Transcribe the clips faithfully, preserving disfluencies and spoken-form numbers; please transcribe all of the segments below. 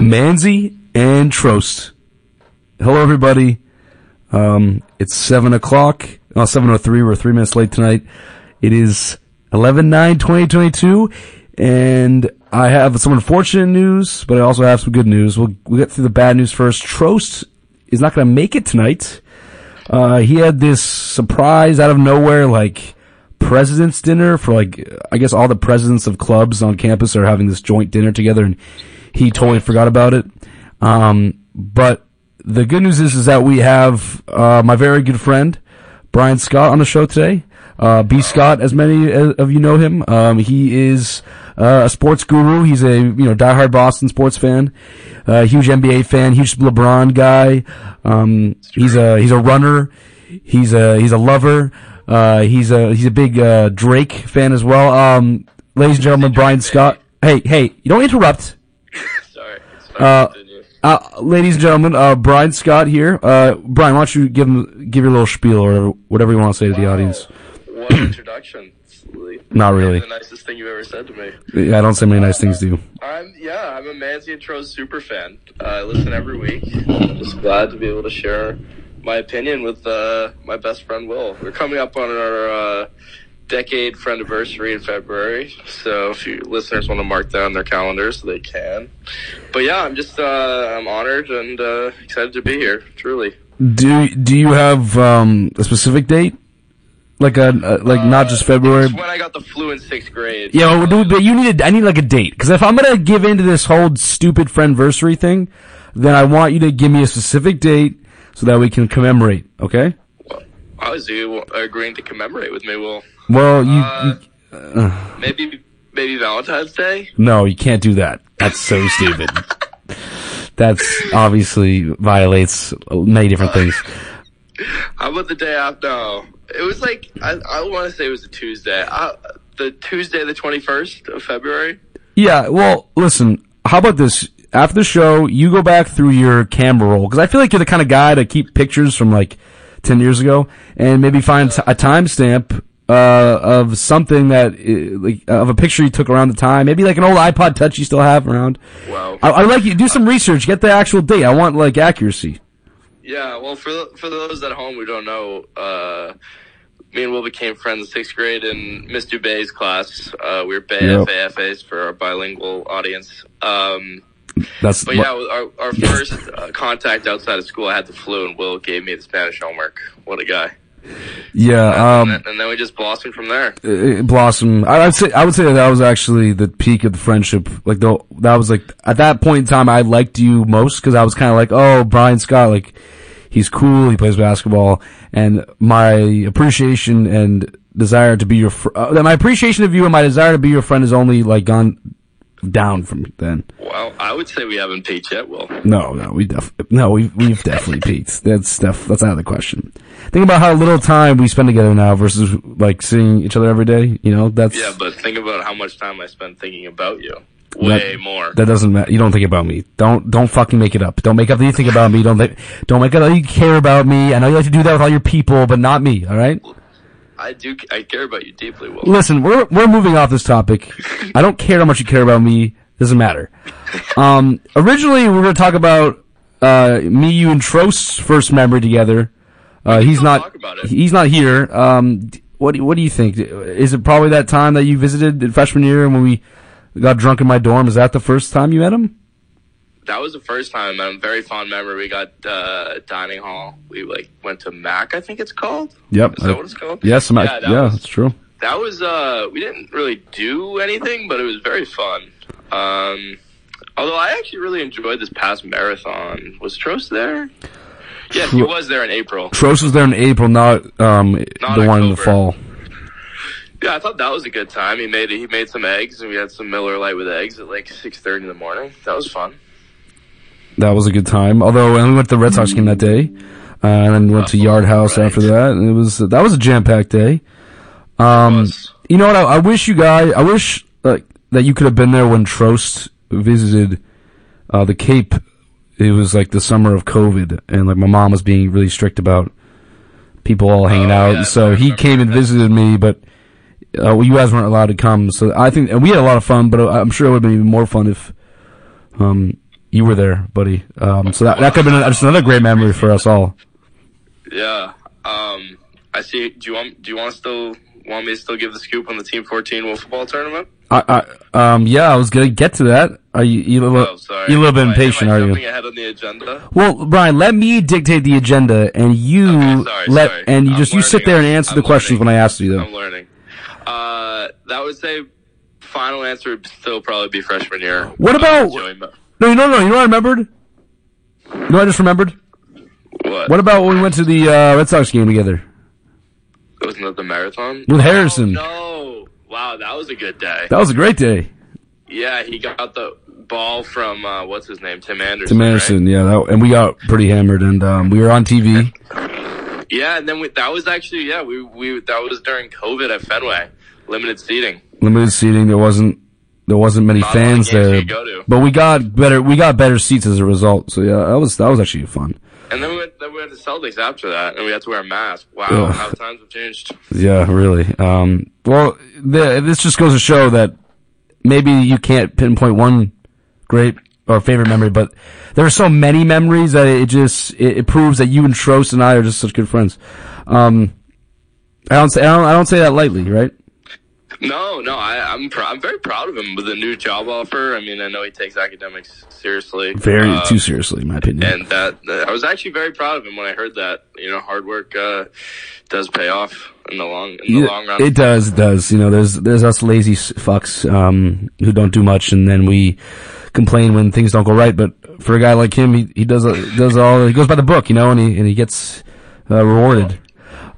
Manzi and Trost. Hello, everybody. Um, it's seven o'clock. Oh, seven oh three. We're three minutes late tonight. It is eleven nine twenty twenty-two, and I have some unfortunate news, but I also have some good news. We'll, we'll get through the bad news first. Trost is not going to make it tonight. Uh, he had this surprise out of nowhere, like, president's dinner for, like, I guess all the presidents of clubs on campus are having this joint dinner together, and he totally forgot about it. Um, but the good news is, is that we have, uh, my very good friend, Brian Scott, on the show today. Uh, B. Scott, as many of you know him. Um, he is, uh, a sports guru. He's a, you know, diehard Boston sports fan, uh, huge N B A fan, huge LeBron guy. Um, he's a, he's a runner. He's a, he's a lover. Uh, he's a, he's a big, uh, Drake fan as well. Um, ladies and gentlemen, Brian Scott. Hey, hey, you don't interrupt. Sorry. Uh, Uh, ladies and gentlemen, uh, Brian Scott here. Uh, Brian, why don't you give him, give your little spiel or whatever you want to say to wow. the audience? What an introduction. Really. Not really. The nicest thing you've ever said to me. Yeah, I don't say many nice uh, things to you. I'm, yeah, I'm a Manzi and Trost super fan. Uh, I listen every week. I'm just glad to be able to share my opinion with, uh, my best friend Will. We're coming up on our, uh, decade friendiversary in February, so if you listeners want to mark down their calendars, they can. But yeah, I'm just, uh, I'm honored and, uh, excited to be here, truly. Do, do you have, um, a specific date? Like a, a like uh, not just February? It's when I got the flu in sixth grade. Yeah, well, dude, but you need, a, I need like a date, because if I'm gonna give into this whole stupid friendiversary thing, then I want you to give me a specific date so that we can commemorate, okay? I was agreeing to commemorate with me, Will. Well, you... Uh, you uh, maybe maybe Valentine's Day? No, you can't do that. That's so stupid. That's obviously violates many different uh, things. How about the day after? No. It was like, I, I want to say it was a Tuesday. I, the Tuesday, the twenty-first of February? Yeah, well, listen, how about this? After the show, you go back through your camera roll, because I feel like you're the kind of guy to keep pictures from, like, ten years ago, and maybe find a timestamp, uh, of something that, like, of a picture you took around the time. Maybe like an old iPod Touch you still have around. Wow. I, I like you. Do some research. Get the actual date. I want, like, accuracy. Yeah. Well, for, for those at home who don't know, uh, me and Will became friends in sixth grade in Miss Dubé's class. Uh, we were B A F A F As for our bilingual audience. Um, That's but yeah, our, our first uh, contact outside of school, I had the flu, and Will gave me the Spanish homework. What a guy! Yeah, um, and, and then we just blossomed from there. It blossomed. I would say I would say that, that was actually the peak of the friendship. Like the, that was like at that point in time, I liked you most because I was kind of like, oh, Brian Scott, like he's cool, he plays basketball, and my appreciation and desire to be your fr- uh, my appreciation of you and my desire to be your friend is only like gone down from then. Well, I would say we haven't peaked yet, Will. No, no, we def- no, we've, we've definitely peaked. That's def- that's out of the question. Think about how little time we spend together now versus, like, seeing each other every day, you know? That's... Yeah, but think about how much time I spend thinking about you. Way that, more. That doesn't matter. You don't think about me. Don't, don't fucking make it up. Don't make up that you think about me. Don't think, don't make up that you care about me. I know you like to do that with all your people, but not me, alright? I do. I care about you deeply, Will. Listen, we're we're moving off this topic. I don't care how much you care about me. Doesn't matter. Um, originally, we were going to talk about uh, me, you, and Trost's first memory together. Uh, he's not. He's not here. Um, what What do you think? Is it probably that time that you visited in freshman year when we got drunk in my dorm? Is that the first time you met him? That was the first time. I'm a very fond memory. We got uh, dining hall. We like went to Mac, I think it's called. Yep. Is that what it's called? Yes, Mac. Yeah, that yeah was, that's true. That was, uh, we didn't really do anything, but it was very fun. Um, although I actually really enjoyed this past marathon. Was Trost there? Yeah, Tro- he was there in April. Trost was there in April, not, um, not the October. One in the fall. Yeah, I thought that was a good time. He made he made some eggs, and we had some Miller Lite with eggs at like six thirty in the morning. That was fun. That was a good time. Although, and we went to the Red Sox game that day, uh, and then we went to Yard House right. after that. And it was that was a jam packed day. Um, you know what? I, I wish you guys, I wish uh, that you could have been there when Trost visited uh, the Cape. It was like the summer of COVID, and like my mom was being really strict about people all hanging oh, out. Yeah, so he came and visited me, but uh, well, you guys weren't allowed to come. So I think and we had a lot of fun, but I'm sure it would have been even more fun if. Um, you were there, buddy. Um, so that, that could have been just another great memory for us all. Yeah. Um, I see. Do you want? Do you want to still want me to still give the scoop on the Team fourteen World Football Tournament? I, I um yeah, I was gonna get to that. Are you you oh, a little bit impatient? Am I are you? Ahead on the agenda? Well, Brian, let me dictate the agenda, and you okay, sorry, let sorry. and you I'm just learning. you sit there and answer I'm the learning. questions when I ask you them. I'm learning. Uh, that would say final answer would still probably be freshman year. What about? Uh, no, no, no. You know what I remembered? You know what I just remembered? What? What about when we went to the uh, Red Sox game together? Wasn't that the marathon? With Harrison. Oh, no. Wow, that was a good day. That was a great day. Yeah, he got the ball from, uh, what's his name, Tim Anderson. Tim Anderson, right? yeah. That, and we got pretty hammered, and um, we were on T V. Yeah, and then we, that was actually, yeah, we we that was during COVID at Fenway. Limited seating. Limited seating. There wasn't there wasn't many Not fans there. But we got better we got better seats as a result. So, yeah, that was that was actually fun. And then we, went, then we went to Celtics after that, and we had to wear a mask. Wow, Ugh. how times have changed. Yeah, really. Um, well, the, this just goes to show that maybe you can't pinpoint one great or favorite memory, but there are so many memories that it just it, it proves that you and Trost and I are just such good friends. Um, I don't say I don't, I don't say that lightly, right? No, no, I, I'm pr- I'm very proud of him with the new job offer. I mean, I know he takes academics seriously, very uh, too seriously, in my opinion. And that uh, I was actually very proud of him when I heard that. You know, hard work uh, does pay off in the long in the yeah, long run. It does, it does. You know, there's there's us lazy fucks um, who don't do much, and then we complain when things don't go right. But for a guy like him, he he does a, does all he goes by the book, you know, and he and he gets uh, rewarded.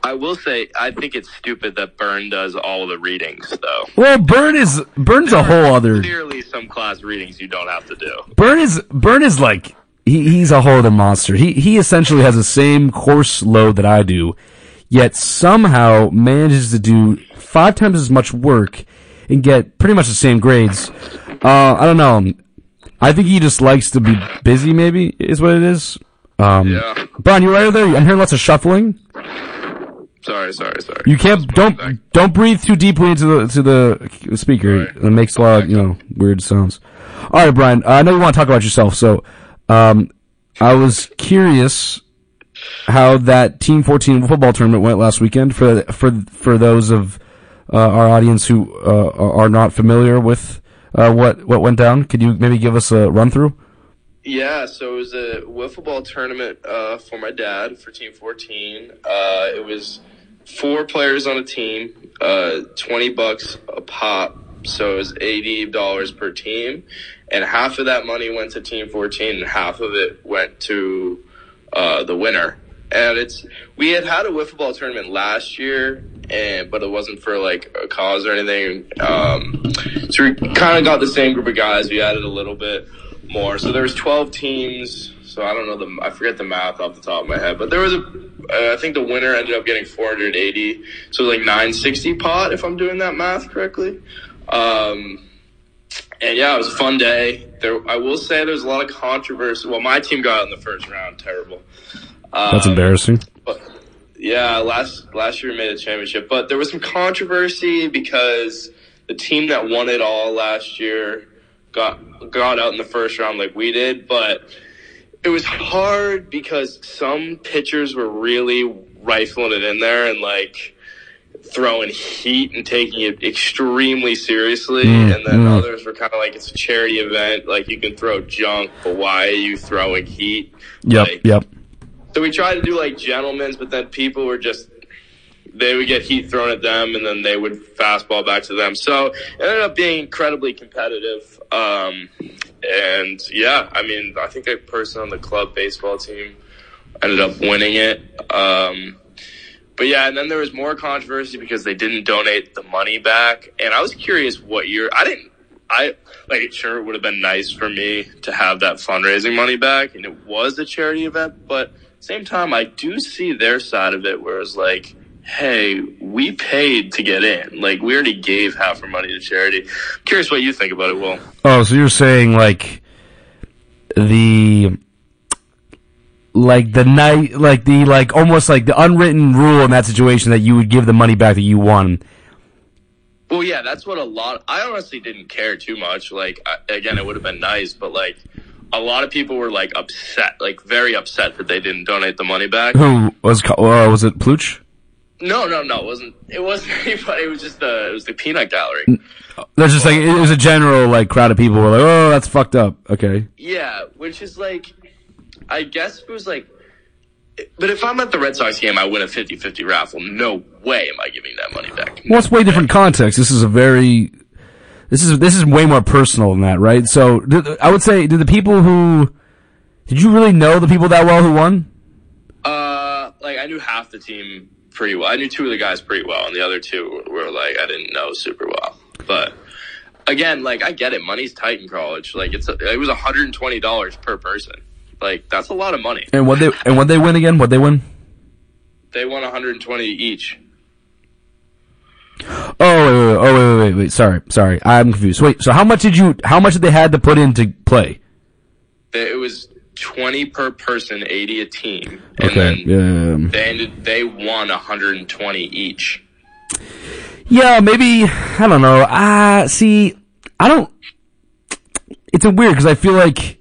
I will say, I think it's stupid that Byrne does all the readings, though. Well, Byrne is Byrne's a whole other. Clearly, some class readings you don't have to do. Byrne is Byrne is like he, he's a whole other monster. He he essentially has the same course load that I do, yet somehow manages to do five times as much work and get pretty much the same grades. Uh, I don't know. I think he just likes to be busy. Maybe is what it is. Um, yeah. Brian, you're right over there. I'm hearing lots of shuffling. Sorry, sorry, sorry. You can't don't back. don't breathe too deeply into the to the speaker. Right. It makes a lot of, you know, weird sounds. All right, Brian. I know you want to talk about yourself, so um, I was curious how that Team fourteen football tournament went last weekend for for for those of uh, our audience who uh, are not familiar with uh, what what went down. Could you maybe give us a run through? Yeah, so it was a wiffle ball tournament uh, for my dad for Team fourteen. Uh, it was four players on a team, uh, twenty bucks a pop, so it was eighty dollars per team. And half of that money went to Team fourteen, and half of it went to uh, the winner. And it's we had had a wiffle ball tournament last year, and but it wasn't for like a cause or anything. Um, so we kind of got the same group of guys. We added a little bit more. So there was twelve teams. So I don't know the I forget the math off the top of my head, but there was a uh, I think the winner ended up getting four hundred eighty. So it was like nine sixty pot if I'm doing that math correctly. Um and yeah, it was a fun day. There I will say there's a lot of controversy. Well, my team got out in the first round, terrible. Um, That's embarrassing. But yeah, last last year we made a championship, but there was some controversy because the team that won it all last year got got out in the first round like we did, but it was hard because some pitchers were really rifling it in there and like throwing heat and taking it extremely seriously, mm, and then mm. others were kind of like, it's a charity event, like you can throw junk, but why are you throwing heat? Yep, like, yep. So we tried to do like gentlemen's, but then people were just, they would get heat thrown at them, and then they would fastball back to them. So it ended up being incredibly competitive. Um, and, yeah, I mean, I think a person on the club baseball team ended up winning it. Um, but, yeah, and then there was more controversy because they didn't donate the money back. And I was curious what year – I didn't – I like, it sure would have been nice for me to have that fundraising money back, and it was a charity event. But at the same time, I do see their side of it where it's like, hey, we paid to get in. Like, we already gave half our money to charity. I'm curious what you think about it, Will. Oh, so you're saying, like, the, like, the night, like, the, like, almost like the unwritten rule in that situation that you would give the money back that you won. Well, yeah, that's what a lot, I honestly didn't care too much. Like, I, again, it would have been nice, but, like, a lot of people were like upset, like very upset that they didn't donate the money back. Who was uh, was it Plooch? No, no, no, it wasn't. It wasn't anybody. It was just the it was the peanut gallery. That's just like it was a general like crowd of people who were like, oh, that's fucked up. Okay. Yeah, which is like, I guess it was like, but if I'm at the Red Sox game, I win a fifty-fifty raffle. No way am I giving that money back. No well, it's way different context. This is a very, this is this is way more personal than that, right? So I would say, did the people who, did you really know the people that well who won? Uh, like I knew half the team pretty well. I knew two of the guys pretty well, and the other two were like I didn't know super well. But again, like I get it, money's tight in college. Like it's a, it was one hundred twenty dollars per person. Like that's a lot of money. And what they and what they win again? What they win? They won one hundred twenty each. Oh wait, wait, wait, oh wait, wait, wait. Sorry, sorry, I'm confused. Wait, so how much did you? How much did they had to put in to play? It was twenty per person, eighty a team. And okay. Then yeah. They ended, they won one hundred twenty each. Yeah, maybe I don't know. I uh, see. I don't. It's a weird because I feel like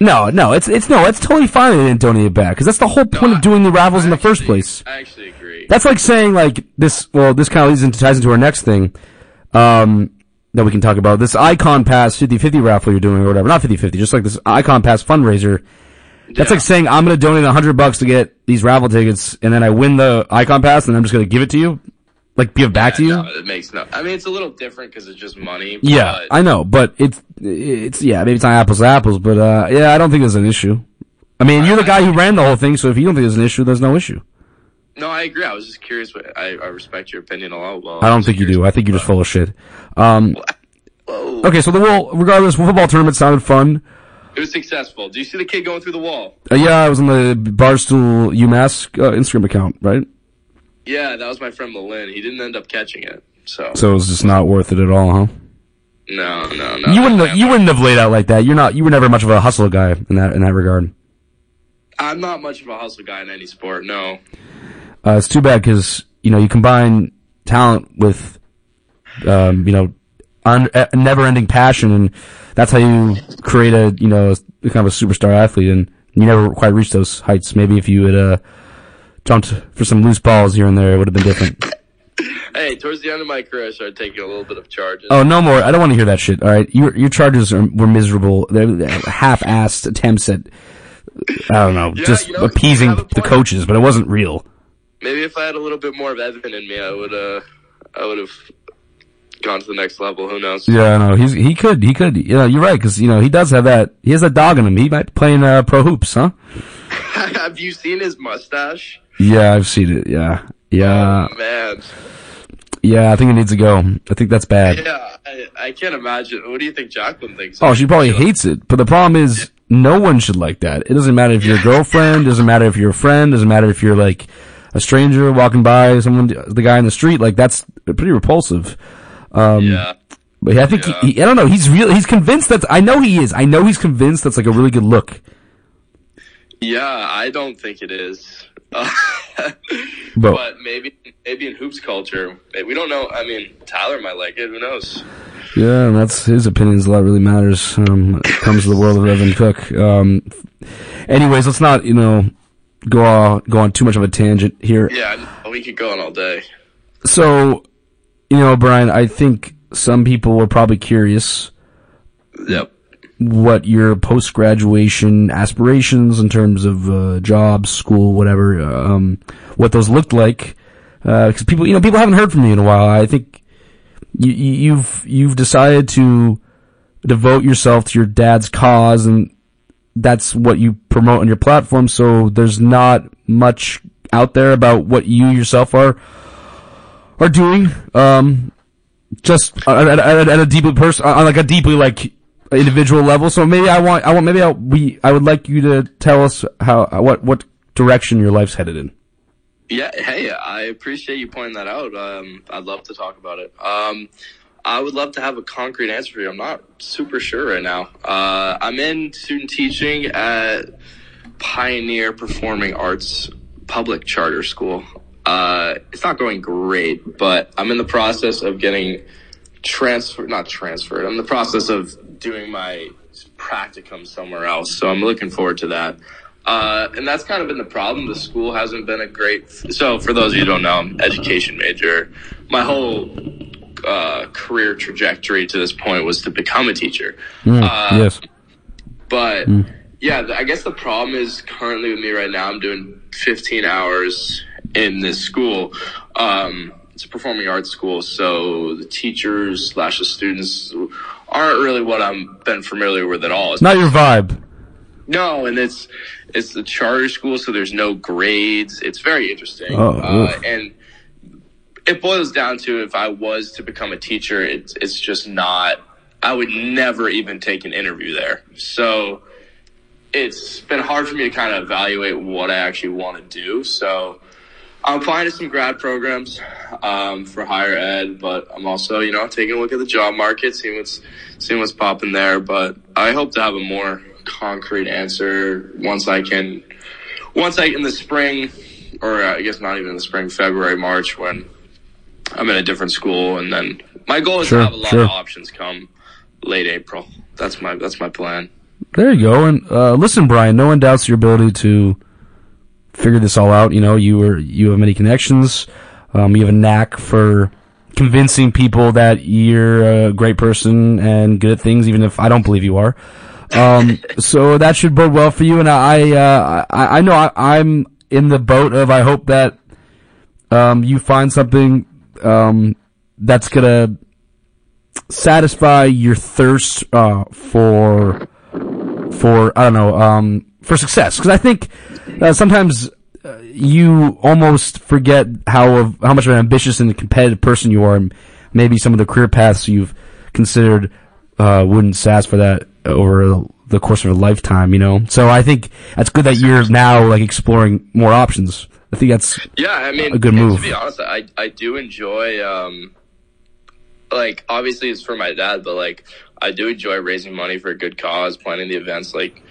no, no. It's it's no. It's totally fine they didn't donate it back because that's the whole point no, of doing the raffles I in the actually, first place. I actually agree. That's like saying like this. Well, this kind of leads into ties into our next thing. Um. That we can talk about this Icon Pass fifty-fifty raffle you're doing or whatever, not fifty-fifty, just like this Icon Pass fundraiser. That's yeah. like saying I'm going to donate a hundred bucks to get these raffle tickets, and then I win the Icon Pass, and I'm just going to give it to you, like give back yeah, to no, you. It makes no. I mean, it's a little different because it's just money. But... yeah, I know, but it's it's yeah, maybe it's not apples to apples, but uh, yeah, I don't think there's an issue. I mean, you're the guy who ran the whole thing, so if you don't think there's an issue, there's no issue. No, I agree. I was just curious. What, I, I respect your opinion a lot. Well, I don't think you do. I think you're just full of shit. Um, Whoa. Okay, so the wall, regardless, football tournament sounded fun. It was successful. Do you see the kid going through the wall? Uh, yeah, I was on the Barstool UMass uh, Instagram account, right? Yeah, that was my friend Malin. He didn't end up catching it. So So it was just not worth it at all, huh? No, no, no. You wouldn't have, you wouldn't have laid out like that. You're not you were never much of a hustle guy in that in that regard. I'm not much of a hustle guy in any sport, no. Uh, it's too bad because, you know, you combine talent with, um, you know, un- a never-ending passion, and that's how you create a, you know, kind of a superstar athlete, and you never quite reach those heights. Maybe if you had uh, jumped for some loose balls here and there, it would have been different. Hey, towards the end of my career, I started taking a little bit of charges. Oh, no more. I don't want to hear that shit, all right? Your your charges are, were miserable. They're half-assed attempts at, I don't know, yeah, just you know, appeasing the coaches, but it wasn't real. Maybe if I had a little bit more of Evan in me, I would uh, I would have gone to the next level. Who knows? Yeah, I know. He's he could he could. You know, you're right because you know he does have that. He has that dog in him. He might be playing uh, pro hoops, huh? Have you seen his mustache? Yeah, I've seen it. Yeah, yeah. Oh, man. Yeah, I think it needs to go. I think that's bad. Yeah, I, I can't imagine. What do you think Jacqueline thinks? Oh, she probably hates it. But the problem is, no one should like that. It doesn't matter if you're a girlfriend. Doesn't matter if you're a friend. Doesn't matter if you're like. A stranger walking by, someone, the guy in the street, like that's pretty repulsive. Um, yeah. But I think yeah. he, he, I don't know. He's really, he's convinced that. I know he is. I know he's convinced that's like a really good look. Yeah, I don't think it is. but, but maybe, maybe in hoops culture, we don't know. I mean, Tyler might like it. Who knows? Yeah, and that's his opinions. A lot really matters. Um, it comes to the world of Evan Cook. Um, anyways, let's not, you know. Go on, go on too much of a tangent here. Yeah, we could go on all day. So, you know, Brian, I think some people were probably curious. Yep. What your post-graduation aspirations in terms of uh, jobs, school, whatever, um, what those looked like, because uh, people, you know, people haven't heard from you in a while. I think you, you've you've decided to devote yourself to your dad's cause and. That's what you promote on your platform, so there's not much out there about what you yourself are are doing. Um, just at, at, at a deeply person, on like a deeply like individual level. So maybe I want, I want, maybe I we, I would like you to tell us how, what, what direction your life's headed in. Yeah, hey, I appreciate you pointing that out. Um, I'd love to talk about it. Um, I would love to have a concrete answer for you. I'm not super sure right now. Uh, I'm in student teaching at Pioneer Performing Arts Public Charter School. Uh, it's not going great, but I'm in the process of getting transferred, not transferred. I'm in the process of doing my practicum somewhere else. So I'm looking forward to that. Uh, and that's kind of been the problem. The school hasn't been a great – so for those of you who don't know, I'm an education major. My whole uh, career trajectory to this point was to become a teacher. Mm, uh, yes. But, mm. yeah, I guess the problem is currently with me right now, I'm doing fifteen hours in this school. Um, it's a performing arts school, so the teachers slash the students aren't really what I've been familiar with at all. It's not your vibe. No, and it's it's the charter school, so there's no grades. It's very interesting. Oh, uh, and it boils down to, if I was to become a teacher, it's it's just not – I would never even take an interview there. So it's been hard for me to kind of evaluate what I actually want to do. So I'm applying to some grad programs um, for higher ed, but I'm also, you know, taking a look at the job market, seeing what's, seeing what's popping there. But I hope to have a more – concrete answer once I can once I in the spring, or I guess not even in the spring, February, March, when I'm in a different school. And then my goal is sure, to have a lot sure. of options come late April. That's my that's my plan. There you go. And uh, listen, Brian, no one doubts your ability to figure this all out. You know, you are you have many connections. Um, you have a knack for convincing people that you're a great person and good at things, even if I don't believe you are. um, so that should bode well for you. And I, uh, I, I know I, I'm in the boat of, I hope that, um, you find something, um, that's gonna satisfy your thirst, uh, for, for, I don't know, um, for success. Cause I think uh, sometimes uh, you almost forget how, of, how much of an ambitious and competitive person you are. And maybe some of the career paths you've considered, uh, wouldn't satisfy that over the course of a lifetime, you know? So I think that's good that you're now, like, exploring more options. I think that's yeah, I mean, a good move. To be honest, I, I do enjoy, um, like, obviously it's for my dad, but, like, I do enjoy raising money for a good cause, planning the events. Like,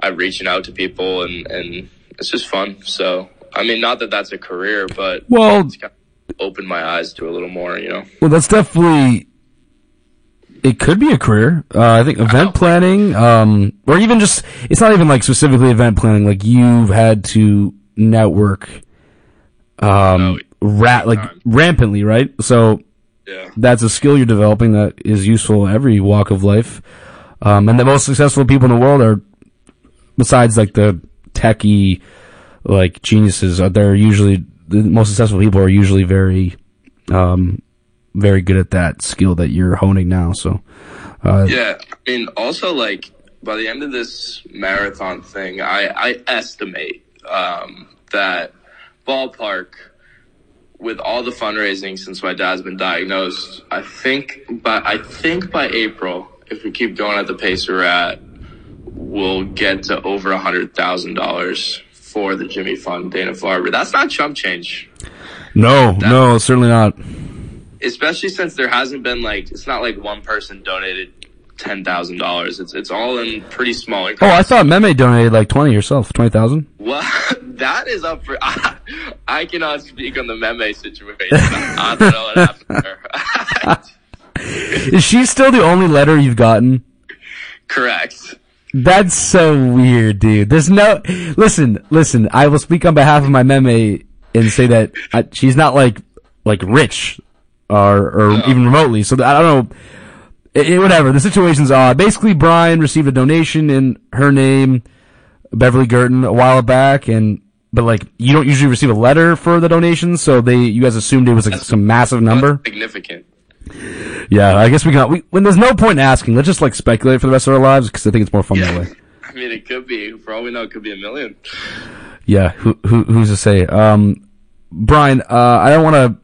I'm reaching out to people, and, and it's just fun. So, I mean, not that that's a career, but well, it's kind of opened my eyes to a little more, you know? Well, that's definitely... It could be a career. Uh, I think event planning, um, or even just, it's not even like specifically event planning. Like, you've had to network, um, rat, like rampantly, right? So yeah. That's a skill you're developing that is useful in every walk of life. Um, and the most successful people in the world are, besides like the techie, like geniuses, they're usually, the most successful people are usually very, um, very good at that skill that you're honing now. So, uh, yeah. And also, like, by the end of this marathon thing, I, I estimate, um, that ballpark with all the fundraising since my dad's been diagnosed, I think, but I think by April, if we keep going at the pace we're at, we'll get to over a hundred thousand dollars for the Jimmy Fund, Dana Farber. That's not chump change. No, that, no, certainly not. Especially since there hasn't been, like, it's not like one person donated ten thousand dollars. It's it's all in pretty small increments. Oh, I thought Meme donated like twenty herself, twenty thousand. Well, that is up for, I, I cannot speak on the Meme situation. I don't know what happened to her. Is she still the only letter you've gotten? Correct. That's so weird, dude. There's no, listen, listen, I will speak on behalf of my Meme and say that I, she's not like, like rich. Or, or no. even remotely. So I don't know. It, it, whatever. The situation's odd. Basically, Brian received a donation in her name, Beverly Gurton, a while back, and but like you don't usually receive a letter for the donation, so they you guys assumed it was like that's, some massive number. Significant. Yeah, I guess we got. We, when there's no point in asking, let's just like speculate for the rest of our lives because I think it's more fun yeah. that way. I mean, it could be. For all we know, it could be a million. Yeah. Who, who who's to say? Um, Brian, uh, I don't want to.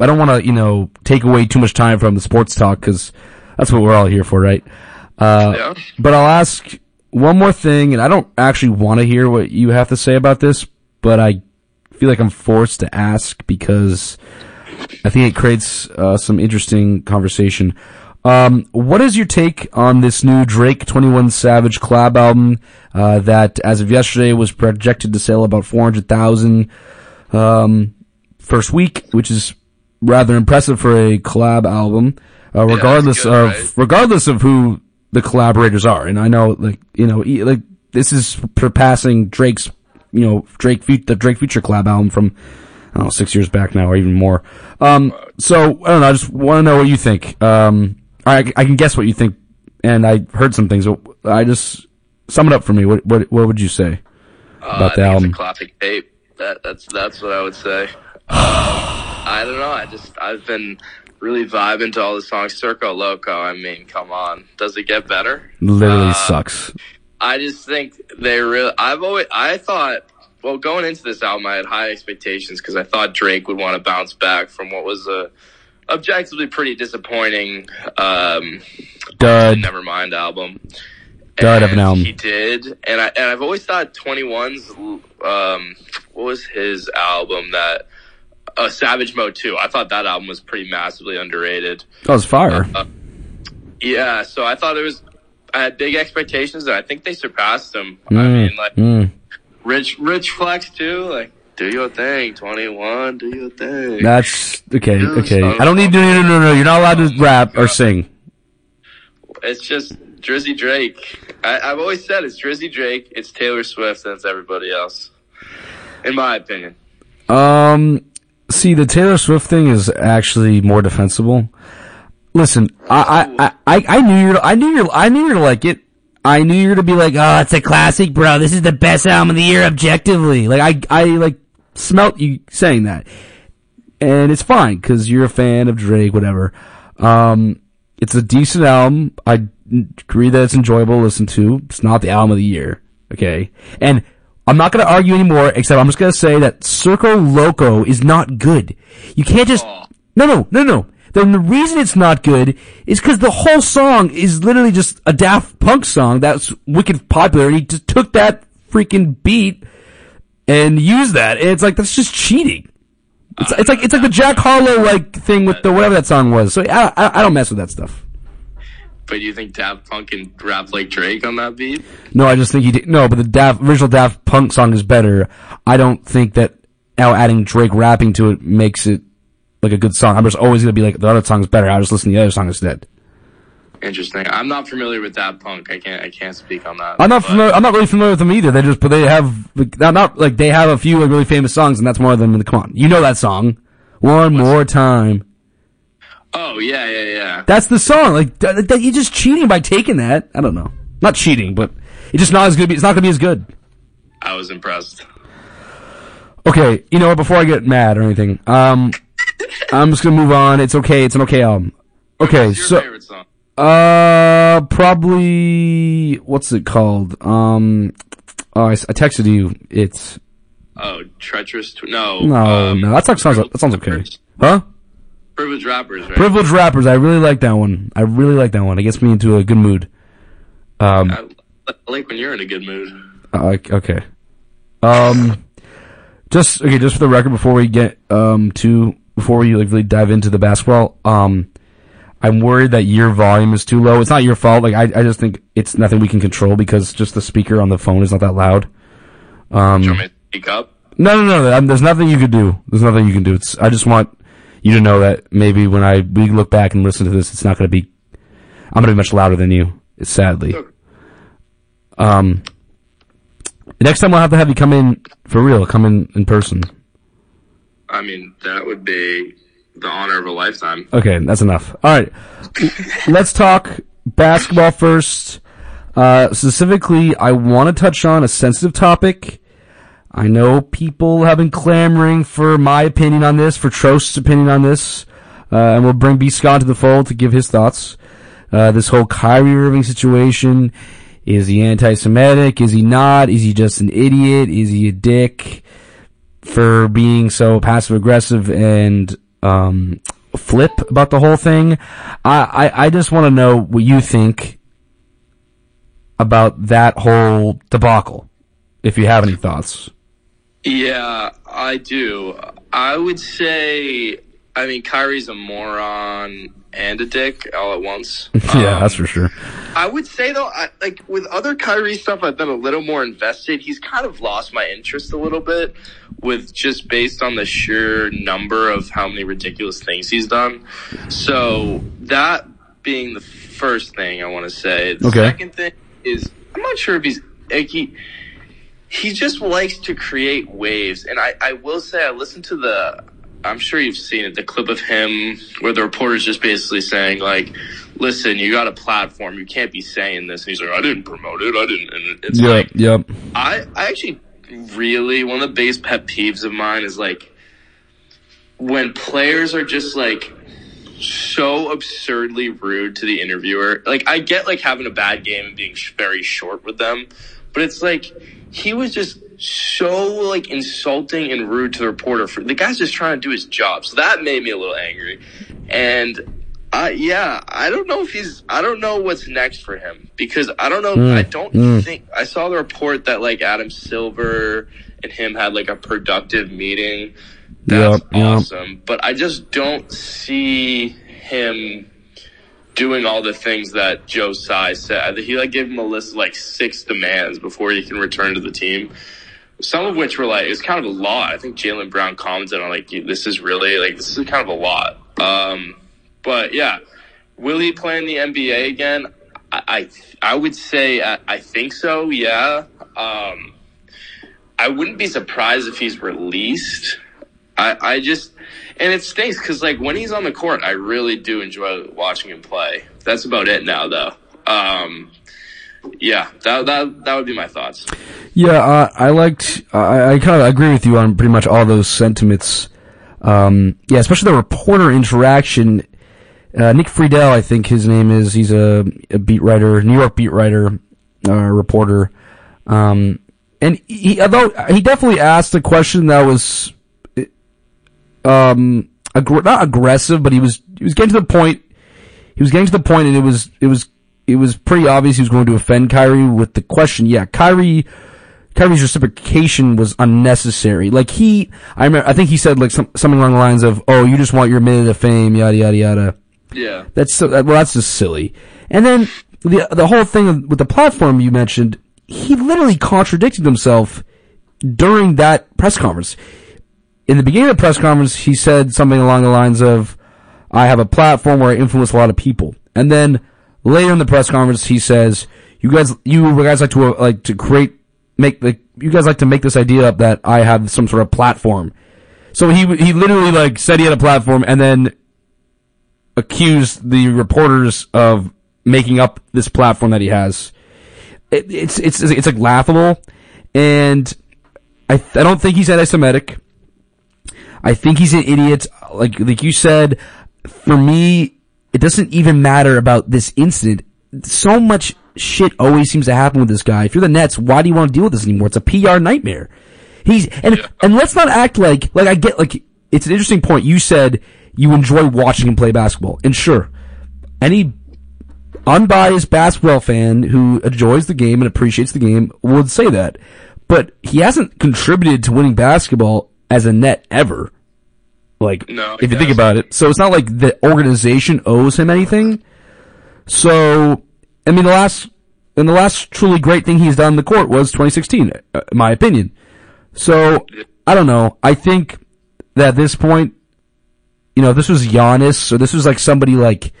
I don't want to, you know, take away too much time from the sports talk because that's what we're all here for, right? Uh, yeah. But I'll ask one more thing, and I don't actually want to hear what you have to say about this, but I feel like I'm forced to ask because I think it creates uh, some interesting conversation. Um, what is your take on this new Drake twenty-one Savage collab album uh, that, as of yesterday, was projected to sell about four hundred thousand um, first week, which is rather impressive for a collab album, uh, regardless yeah, good, of right? regardless of who the collaborators are. And I know, like, you know, like this is surpassing Drake's, you know, Drake, the Drake Future collab album from, I don't know, six years back now or even more. Um, so I don't know. I just want to know what you think. Um, I, I can guess what you think, and I heard some things, but I just sum it up for me. What what what would you say about uh, the album? It's a classic tape. That that's that's what I would say. um, I don't know. I just I've been really vibing to all the songs. Circo Loco. I mean, come on. Does it get better? Literally uh, sucks. I just think they really. I've always I thought. Well, going into this album, I had high expectations because I thought Drake would want to bounce back from what was a objectively pretty disappointing um, Dud. Nevermind album. Dud of an album. He did, and I and I've always thought twenty-one's um, what was his album that uh, Savage Mode two. I thought that album was pretty massively underrated. That was fire. Uh, uh, yeah, so I thought it was. I had big expectations, and I think they surpassed them. Mm, I mean, like. Mm. Rich, rich flex too. Like, do your thing, twenty-one. Do your thing. That's okay. Okay, I don't need to. No, no, no. You're not allowed to rap or sing. It's just Drizzy Drake. I, I've always said it's Drizzy Drake, it's Taylor Swift, and it's everybody else, in my opinion. Um, see, the Taylor Swift thing is actually more defensible. Listen, I, I, I, I knew you're, I knew you're, I knew you're like it. I knew you were to be like, oh, it's a classic, bro. This is the best album of the year, objectively. Like, I, I, like, smelt you saying that. And it's fine, cause you're a fan of Drake, whatever. Um, it's a decent album. I agree that it's enjoyable to listen to. It's not the album of the year. Okay. And I'm not gonna argue anymore, except I'm just gonna say that Circo Loco is not good. You can't just, no, no, no, no. Then the reason it's not good is because the whole song is literally just a Daft Punk song that's wicked popular, and he just took that freaking beat and used that. And it's like, that's just cheating. It's, it's like it's like the Jack Harlow like thing with the whatever that song was. So I, I I don't mess with that stuff. But you think Daft Punk can rap like Drake on that beat? No, I just think he did. No, but the Daft, original Daft Punk song is better. I don't think that now adding Drake rapping to it makes it like a good song. I'm just always gonna be like, the other song's better. I'll just listen to the other song instead. Interesting. I'm not familiar with Daft Punk. I can't. I can't speak on that. I'm not. Familiar, I'm not really familiar with them either. They just. But they have. Like, not like they have a few like really famous songs, and that's one of them. And come on, you know that song. One What's more it? Time. Oh yeah, yeah, yeah. That's the song. Like that, that, you're just cheating by taking that. I don't know. Not cheating, but it's just not as good. It's not gonna be as good. I was impressed. Okay, you know what? Before I get mad or anything, um. I'm just gonna move on. It's okay. It's an okay album. Okay, what's your so favorite song? uh, probably what's it called? Um, oh, I, I texted you. It's oh, treacherous. Tw- no, no, um, no. That sounds that sounds okay. Huh? Privilege rappers. Right? Privilege rappers. I really like that one. I really like that one. It gets me into a good mood. Um, I like when you're in a good mood. Uh, okay. Um, just okay. Just for the record, before we get um to. Before we like really dive into the basketball, um, I'm worried that your volume is too low. It's not your fault. Like I, I just think it's nothing we can control because just the speaker on the phone is not that loud. Um, do you want me to speak up? No, no, no. I'm, there's nothing you can do. There's nothing you can do. It's. I just want you to know that maybe when I we look back and listen to this, it's not going to be. I'm going to be much louder than you. Sadly. Sure. Um. Next time we'll have to have you come in for real. Come in in person. I mean, that would be the honor of a lifetime. Okay, that's enough. All right, let's talk basketball first. Uh, specifically, I want to touch on a sensitive topic. I know people have been clamoring for my opinion on this, for Trost's opinion on this, uh, and we'll bring B. Scott to the fold to give his thoughts. Uh, this whole Kyrie Irving situation, is he anti-Semitic? Is he not? Is he just an idiot? Is he a dick? For being so passive aggressive and um flip about the whole thing. I, I, I just want to know what you think about that whole debacle, if you have any thoughts. Yeah, I do. I would say, I mean, Kyrie's a moron and a dick all at once. Yeah, um, that's for sure. I would say, though, I, like with other Kyrie stuff, I've been a little more invested. He's kind of lost my interest a little bit with just based on the sheer number of how many ridiculous things he's done. So that being the first thing I want to say. The okay. second thing is, I'm not sure if he's like he, he just likes to create waves. And I, I will say, I listened to the, I'm sure you've seen it, the clip of him where the reporter's just basically saying, like, listen, you got a platform, you can't be saying this. And he's like, I didn't promote it, I didn't. And it's yep, like, yep. I, I actually really, one of the biggest pet peeves of mine is, like, when players are just, like, so absurdly rude to the interviewer. Like, I get, like, having a bad game and being sh- very short with them, but it's like he was just so, like, insulting and rude to the reporter. For the guy's just trying to do his job, so that made me a little angry. And I, yeah, I don't know if he's, I don't know what's next for him, because I don't know. Mm. I don't mm. think I saw the report that, like, Adam Silver and him had, like, a productive meeting. That's yep, awesome. Yep. But I just don't see him doing all the things that Joe Tsai said. He, like, gave him a list of, like, six demands before he can return to the team. Some of which were, like, it's kind of a lot. I think Jaylen Brown commented on, like, this is really, like, this is kind of a lot. Um, but yeah, will he play in the N B A again? I, I, I would say I, I think so. Yeah. Um, I wouldn't be surprised if he's released. I, I just, and it stinks because, like, when he's on the court, I really do enjoy watching him play. That's about it now, though. Um, yeah, that that that would be my thoughts. Yeah, uh, I liked. I, I kind of agree with you on pretty much all those sentiments. Um, yeah, especially the reporter interaction. Uh, Nick Friedel, I think his name is. He's a, a beat writer, New York beat writer, uh, reporter. Um, and he, although he definitely asked a question that was. Um, ag- not aggressive, but he was, he was getting to the point, he was getting to the point and it was, it was, it was pretty obvious he was going to offend Kyrie with the question. Yeah, Kyrie, Kyrie's reciprocation was unnecessary. Like he, I remember, I think he said like some, something along the lines of, oh, you just want your minute of fame, yada, yada, yada. Yeah. That's so, well, that's just silly. And then the, the whole thing with the platform you mentioned, he literally contradicted himself during that press conference. In the beginning of the press conference, he said something along the lines of, I have a platform where I influence a lot of people. And then later in the press conference, he says, you guys, you guys like to, uh, like to create, make, like, you guys like to make this idea up that I have some sort of platform. So he, he literally, like, said he had a platform and then accused the reporters of making up this platform that he has. It, it's, it's, it's like laughable. And I, I don't think he's anti-Semitic. I think he's an idiot. Like, like you said, for me, it doesn't even matter about this incident. So much shit always seems to happen with this guy. If you're the Nets, why do you want to deal with this anymore? It's a P R nightmare. He's, and, yeah. and let's not act like, like I get, like, it's an interesting point. You said you enjoy watching him play basketball. And sure, any unbiased basketball fan who enjoys the game and appreciates the game would say that. But he hasn't contributed to winning basketball as a Net ever, like no, if you think about it. So it's not like the organization owes him anything. So I mean, the last and the last truly great thing he's done in the court was twenty sixteen, in my opinion. So I don't know. I think that at this point, you know, if this was Giannis or this was like somebody like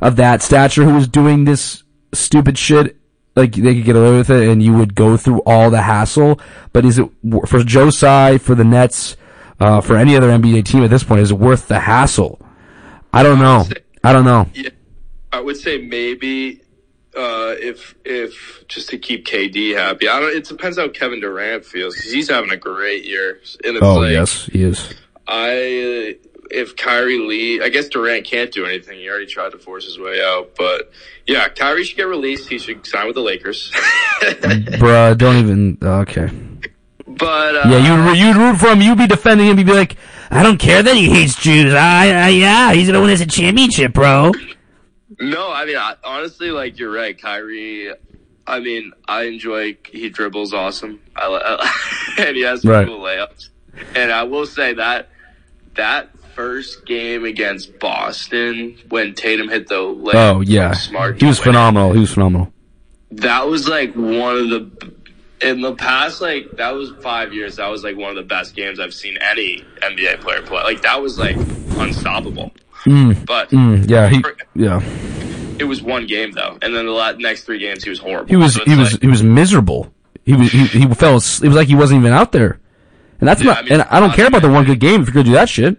of that stature who was doing this stupid shit, like, they could get away with it, and you would go through all the hassle. But is it, for Joe Tsai, for the Nets, uh, for any other N B A team at this point, is it worth the hassle? I don't know. I, say, I don't know. Yeah, I would say maybe, uh, if, if, just to keep K D happy. I don't, it depends how Kevin Durant feels, because he's having a great year. And it's oh, like, yes, he is. I, if Kyrie Lee, I guess Durant can't do anything. He already tried to force his way out. But yeah, Kyrie should get released. He should sign with the Lakers. Bruh, don't even. Okay. But uh, yeah, you'd you'd root for him. You'd be defending him. You'd be like, I don't care that he hates Jews. I, I yeah, he's gonna win us a championship, bro. No, I mean I, honestly, like you're right, Kyrie. I mean, I enjoy. He dribbles awesome. I, I, and he has some right. cool layups. And I will say that that. First game against Boston when Tatum hit the layup. Oh yeah, Smart. He was phenomenal. He was phenomenal. That was like one of the in the past like that was five years. That was like one of the best games I've seen any N B A player play. Like that was like unstoppable. Mm, but mm, yeah, he, yeah. It was one game though, and then the next three games he was horrible. He was so he like, was he was miserable. He was he, he fell. It was like he wasn't even out there, and that's yeah, not. I mean, and I don't care about the one good game if you're gonna do that shit.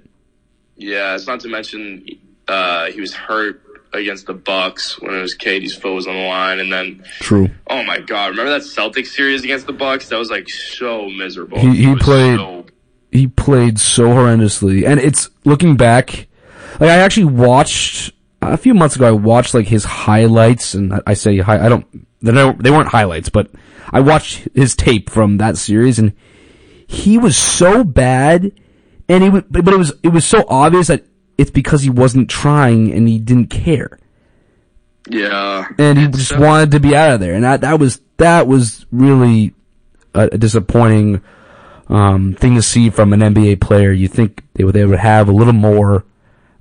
Yeah, it's not to mention uh, he was hurt against the Bucks when it was K D's foot was on the line, and then true. Oh my God, remember that Celtics series against the Bucks? That was like so miserable. He, he played. So... He played so horrendously, and it's looking back. Like I actually watched. A few months ago, I watched like his highlights, and I say hi- I don't. They weren't highlights, but I watched his tape from that series, and he was so bad, and he was, but it was it was so obvious that it's because he wasn't trying and he didn't care. Yeah, and he just wanted to be out of there, and that that was that was really a disappointing um, thing to see from an N B A player. You think they would they would have a little more.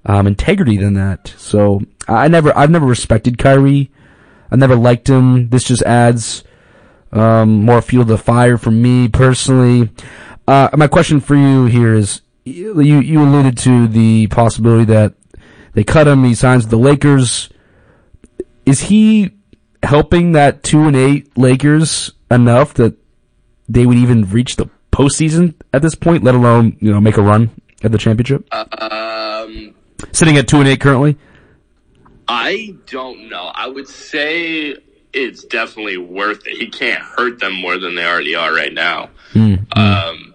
Um, integrity than that. So I never, I've never respected Kyrie. I never liked him. This just adds, um, more fuel to the fire for me personally. Uh, my question for you here is, you, you alluded to the possibility that they cut him. He signs with the Lakers. Is he helping that two and eight Lakers enough that they would even reach the postseason at this point, let alone, you know, make a run at the championship? Um, Sitting at two and eight currently? I don't know. I would say it's definitely worth it. He can't hurt them more than they already are right now. Mm, um,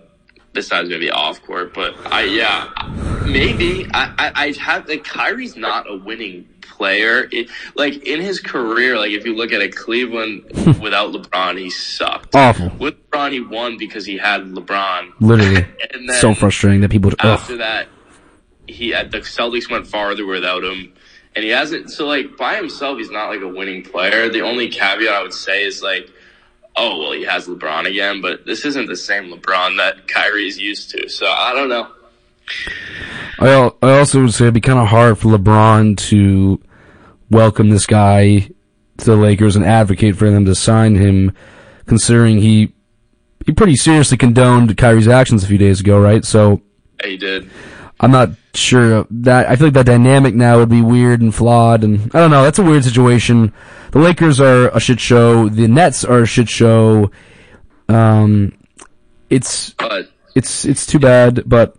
besides maybe off court, but I yeah, maybe I I, I have like Kyrie's not a winning player. It, like in his career, like if you look at it, Cleveland without LeBron, he sucked. Awful. With LeBron, he won because he had LeBron. Literally, and then so frustrating that people after ugh. that. He at the Celtics went farther without him, and he hasn't. So like by himself, he's not like a winning player. The only caveat I would say is like, oh well, he has LeBron again, but this isn't the same LeBron that Kyrie's used to. So I don't know. I I also would say it'd be kind of hard for LeBron to welcome this guy to the Lakers and advocate for them to sign him, considering he he pretty seriously condoned Kyrie's actions a few days ago, right? So yeah, he did. I'm not sure that, I feel like that dynamic now would be weird and flawed, and I don't know, that's a weird situation. The Lakers are a shit show, the Nets are a shit show, um, it's, uh, it's, it's too bad, but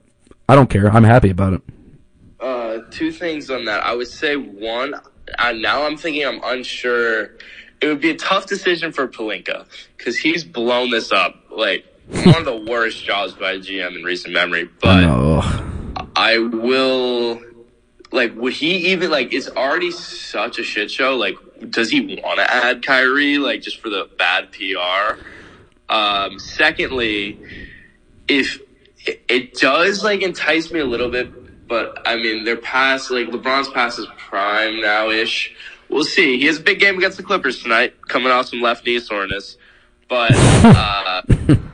I don't care, I'm happy about it. Uh, two things on that, I would say one, I, now I'm thinking I'm unsure, it would be a tough decision for Pelinka, because he's blown this up, like, one of the worst jobs by a G M in recent memory, but... No. I will, like, would he even, like, it's already such a shit show. Like, does he want to add Kyrie, like, just for the bad P R? Um, secondly, if it, it does, like, entice me a little bit, but, I mean, they're past, like, LeBron's past his prime now-ish. We'll see. He has a big game against the Clippers tonight, coming off some left knee soreness. But uh,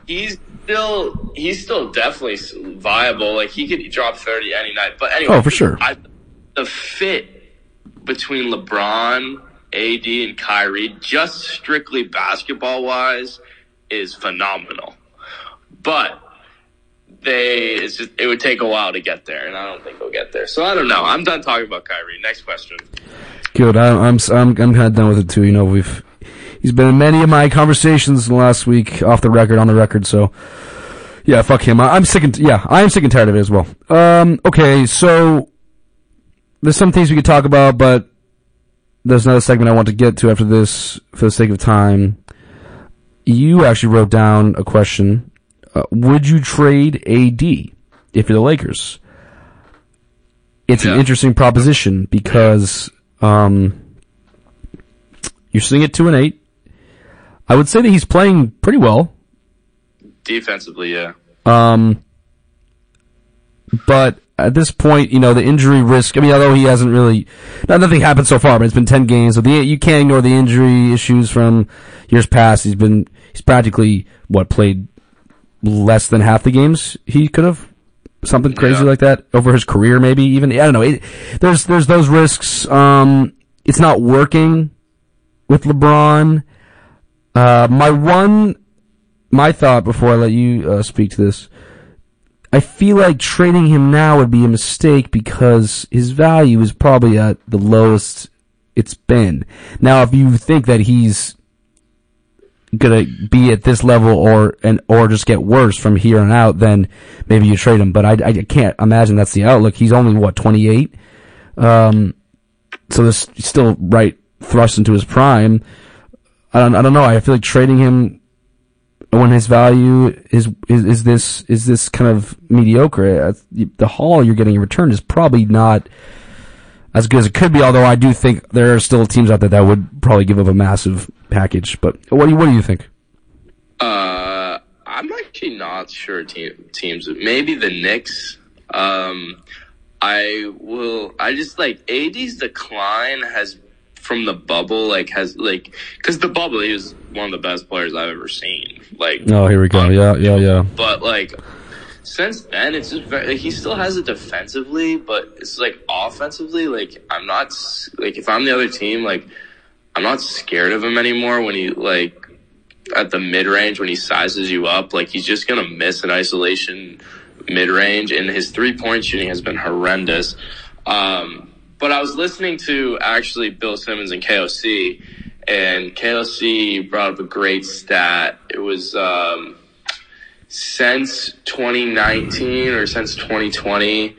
he's... Still, he's still definitely viable. Like he could drop thirty any night. But anyway, oh for sure, I, the fit between LeBron, A D, and Kyrie, just strictly basketball wise, is phenomenal. But they, it's just, it would take a while to get there, and I don't think we'll get there. So I don't know. I'm done talking about Kyrie. Next question. Good. I, I'm I'm I'm kind of done with it too. You know we've. He's been in many of my conversations last week, off the record, on the record, so, yeah, fuck him. I, I'm sick and, yeah, I'm sick and tired of it as well. Um, okay, so, there's some things we could talk about, but there's another segment I want to get to after this, for the sake of time. You actually wrote down a question. Uh, would you trade A D if you're the Lakers? It's yeah. an interesting proposition, because, um... You're sitting at two and eight. I would say that he's playing pretty well. Defensively, yeah. Um, but at this point, you know, the injury risk, I mean, although he hasn't really, not, nothing happened so far, but it's been ten games. So the, you can't ignore the injury issues from years past. He's been, he's practically, what, played less than half the games he could have? Something crazy yeah. like that over his career, maybe even. I don't know. It, there's, there's those risks. Um, it's not working. With LeBron, uh, my one, my thought before I let you uh, speak to this, I feel like trading him now would be a mistake because his value is probably at the lowest it's been. Now, if you think that he's gonna be at this level or and or just get worse from here on out, then maybe you trade him. But I, I can't imagine that's the outlook. He's only what twenty-eight, um, so this is still right thrust into his prime. I don't I don't know. I feel like trading him when his value is is, is this is this kind of mediocre. The haul you're getting in return is probably not as good as it could be, although I do think there are still teams out there that would probably give up a massive package. But what do you, what do you think? Uh, I'm actually not sure team, teams. Maybe the Knicks. Um, I will. I just like A D's decline has from the bubble. Like has like because the bubble he was one of the best players I've ever seen. Like oh here we go um, yeah yeah yeah. But like. Since then, it's just very, like, he still has it defensively, but it's like offensively, like I'm not like if I'm the other team, like I'm not scared of him anymore. When he like at the mid range, when he sizes you up, like he's just gonna miss an isolation mid range, and his three point shooting has been horrendous. Um, but I was listening to actually Bill Simmons and K O C, and K O C brought up a great stat. It was. Um, Since twenty nineteen or since twenty twenty,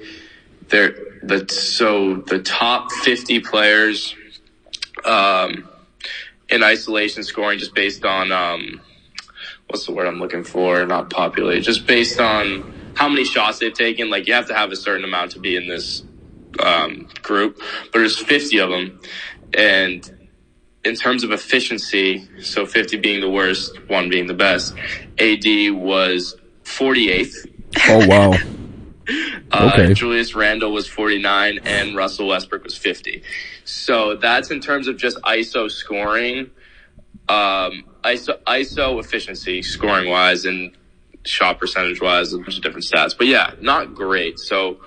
there that so the top fifty players um, in isolation scoring, just based on um, what's the word I'm looking for? Not populate, just based on how many shots they've taken. Like you have to have a certain amount to be in this um, group, but there's fifty of them, and. In terms of efficiency, so fifty being the worst, one being the best, A D was forty-eighth. Oh, wow. uh, okay. Julius Randle was forty-nine, and Russell Westbrook was fifty. So that's in terms of just I S O scoring, um, I S O, I S O efficiency scoring-wise and shot percentage-wise, a bunch of different stats. But, yeah, not great. So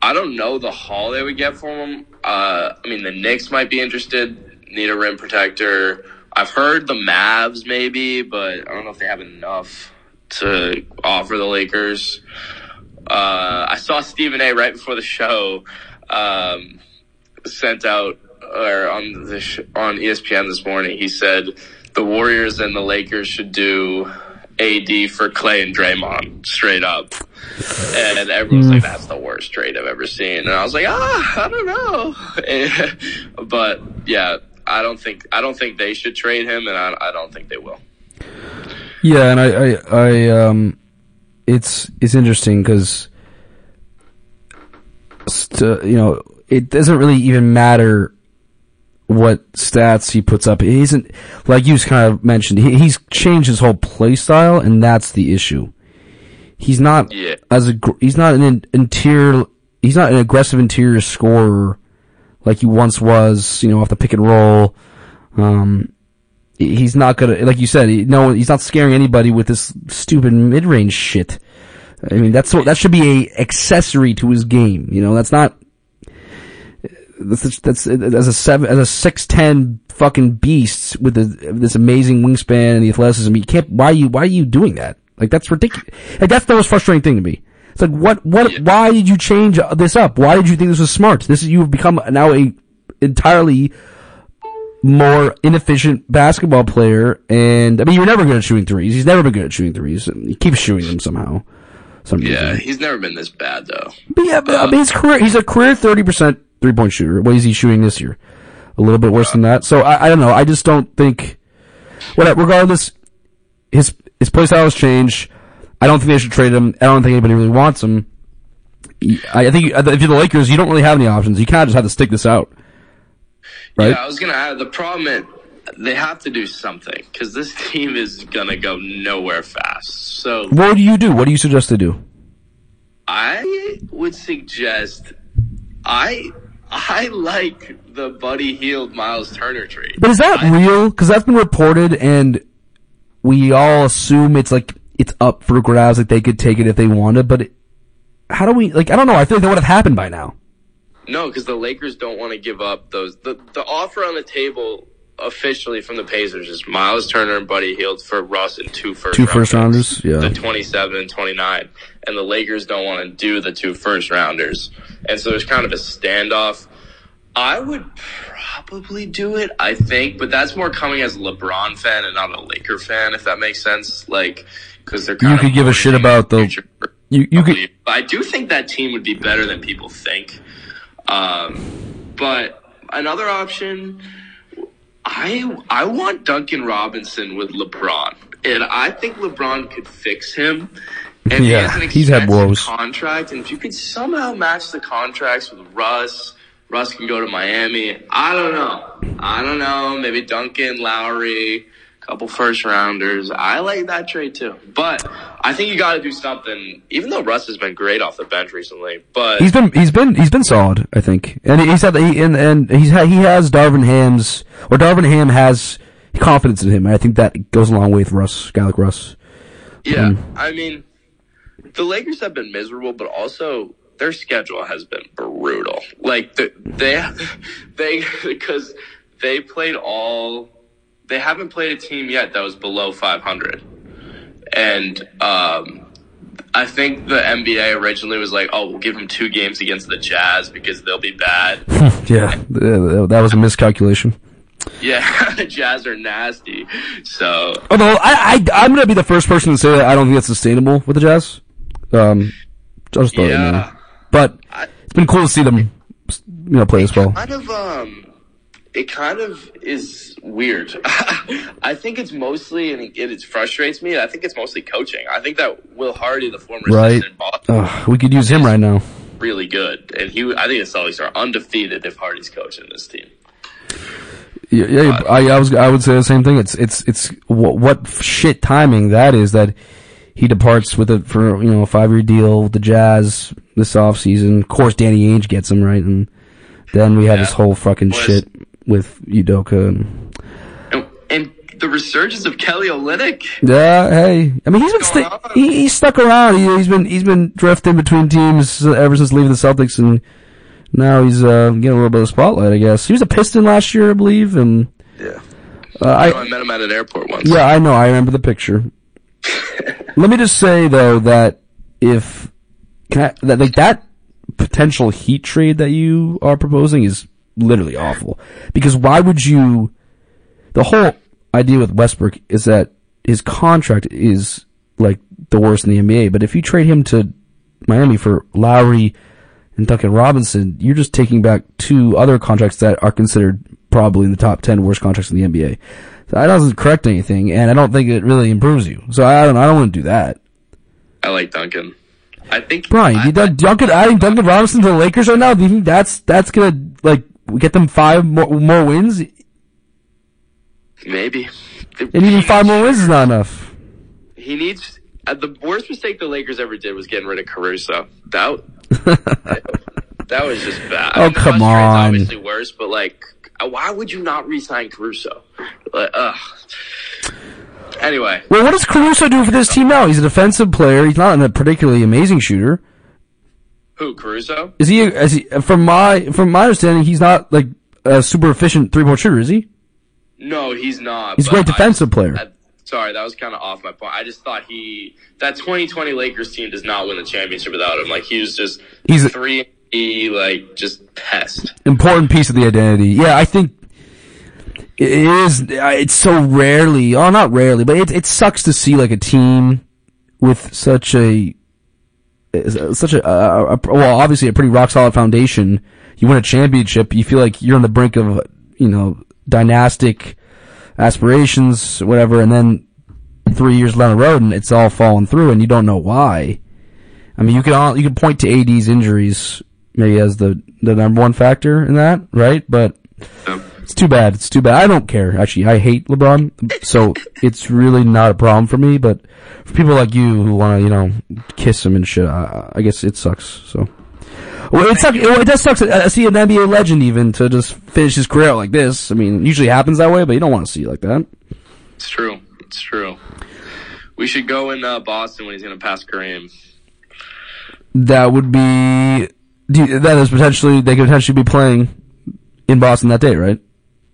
I don't know the haul they would get from him. Uh, I mean, the Knicks might be interested. Need a rim protector. I've heard the Mavs maybe, but I don't know if they have enough to offer the Lakers. Uh, I saw Stephen A. right before the show um, sent out or on the sh- on E S P N this morning. He said the Warriors and the Lakers should do A D for Klay and Draymond straight up, and everyone's like, "That's the worst trade I've ever seen." And I was like, "Ah, I don't know," but yeah. I don't think I don't think they should trade him, and I, I don't think they will. Yeah, and I, I, I um, it's it's interesting because, st- you know, it doesn't really even matter what stats he puts up. He isn't like you just kind of mentioned. He, he's changed his whole play style, and that's the issue. He's not yeah. as a he's not an interior. He's not an aggressive interior scorer. Like he once was, you know, off the pick and roll. Um, he's not gonna, like you said, he, no, he's not scaring anybody with this stupid mid-range shit. I mean, that's that should be a accessory to his game. You know, that's not. That's that's as a seven, as a six ten fucking beast with a, this amazing wingspan and the athleticism. You can't. Why are you why are you doing that? Like that's ridiculous. Like, that's the most frustrating thing to me. It's like, what, what, yeah. why did you change this up? Why did you think this was smart? This is, you have become now a entirely more inefficient basketball player. And, I mean, you were never good at shooting threes. He's never been good at shooting threes. He keeps shooting them somehow. Some yeah, reason. He's never been this bad, though. But yeah, but, uh, I mean, his career, he's a career thirty percent three-point shooter. What is he shooting this year? A little bit worse uh, than that. So, I, I don't know. I just don't think, whatever, regardless, his, his play style has changed. I don't think they should trade him. I don't think anybody really wants him. I think if you're the Lakers, you don't really have any options. You kind of just have to stick this out, right? Yeah, I was going to add the problem is they have to do something because this team is going to go nowhere fast. So what do you do? What do you suggest they do? I would suggest I I like the Buddy Hield Miles Turner trade. But is that I, real? Because that's been reported, and we all assume it's like. It's up for grabs, like they could take it if they wanted, but it, how do we, like, I don't know, I feel like that would have happened by now. No, because the Lakers don't want to give up those, the, the offer on the table officially from the Pacers is Miles Turner and Buddy Hield for Russ and two first rounders. Two first rounders, yeah. The twenty-seven and twenty-nine, and the Lakers don't want to do the two first rounders, and so there's kind of a standoff. I would probably do it, I think, but that's more coming as a LeBron fan and not a Laker fan, if that makes sense. Like, because they're kind you of could give a shit about the. the you you could. I do think that team would be better than people think. Um, but another option, I I want Duncan Robinson with LeBron, and I think LeBron could fix him. And yeah, he has an he's had woes. Contract, and if you could somehow match the contracts with Russ. Russ can go to Miami. I don't know. I don't know. Maybe Duncan, Lowry, a couple first-rounders. I like that trade, too. But I think you got to do something, even though Russ has been great off the bench recently. But He's been he's been, he's been solid, I think. And he's had, he, and, and he's had, he has Darvin Ham's, or Darvin Ham has confidence in him. I think that goes a long way with Russ, a guy like Russ. Yeah, um, I mean, the Lakers have been miserable, but also their schedule has been brutal. Like, the, they, they, because they played all, they haven't played a team yet that was below five hundred. And, um, I think the N B A originally was like, oh, we'll give them two games against the Jazz because they'll be bad. Yeah, that was a miscalculation. Yeah, the Jazz are nasty. So, although I, I, I'm going to be the first person to say that I don't think that's sustainable with the Jazz. Um, I just thought, yeah. You know. But it's been cool to see them, you know, play as well. Kind of, um, it kind of is weird. I think it's mostly, and it, it frustrates me. I think it's mostly coaching. I think that Will Hardy, the former right. assistant in Boston, uh, we could use him right now. Really good, and he. I think the Celtics are undefeated if Hardy's coaching this team. Yeah, yeah uh, I, I was. I would say the same thing. It's, it's, it's what, what shit timing that is that. He departs with it for, you know, a five-year deal with the Jazz this offseason. Of course, Danny Ainge gets him, right? And then we had yeah. this whole fucking was, shit with Udoka. And, and, and the resurgence of Kelly Olynyk. Yeah, hey. I mean, he's been sti- he, he's stuck around. He, he's been he's been drifting between teams ever since leaving the Celtics, and now he's uh, getting a little bit of spotlight, I guess. He was a Piston last year, I believe. And yeah. Uh, I, I met him at an airport once. Yeah, I know. I remember the picture. Let me just say though that if can I, that like that potential Heat trade that you are proposing is literally awful, because why would you? The whole idea with Westbrook is that his contract is like the worst in the N B A. But if you trade him to Miami for Lowry and Duncan Robinson, you're just taking back two other contracts that are considered probably in the top ten worst contracts in the N B A. So that doesn't correct anything, and I don't think it really improves you. So I don't. I don't want to do that. I like Duncan. I think Brian. I, you I, Duncan adding Duncan Robinson to the Lakers right now. Do you think that's that's gonna like get them five more, more wins? Maybe. And even five more wins is not enough. He needs uh, the worst mistake the Lakers ever did was getting rid of Caruso. That that was just bad. Oh, I mean, come on. Obviously worse, but like. Why would you not re-sign Caruso? Like, ugh. Anyway. Well, what does Caruso do for this team now? He's a defensive player. He's not a particularly amazing shooter. Who, Caruso? Is he? Is he? From my from my understanding, he's not like a super efficient three-point shooter, is he? No, he's not. He's a great defensive I, player. I, sorry, that was kind of off my point. I just thought he that twenty twenty Lakers team does not win the championship without him. Like he was just he's a, three. He, like, just pest. Important piece of the identity. Yeah, I think it is, it's so rarely, oh, not rarely, but it, it sucks to see, like, a team with such a, such a, a, a well, obviously a pretty rock-solid foundation. You win a championship, you feel like you're on the brink of, you know, dynastic aspirations, whatever, and then three years down the road, and it's all falling through, and you don't know why. I mean, you can all, you can point to A D's injuries, maybe as the, the number one factor in that, right? But it's too bad. It's too bad. I don't care. Actually, I hate LeBron, so it's really not a problem for me. But for people like you who want to, you know, kiss him and shit, I, I guess it sucks. So well, it sucks. It, it does suck to see an N B A legend even to just finish his career out like this. I mean, it usually happens that way, but you don't want to see it like that. It's true. It's true. We should go in uh, Boston when he's going to pass Kareem. That would be. That is potentially they could potentially be playing in Boston that day, right?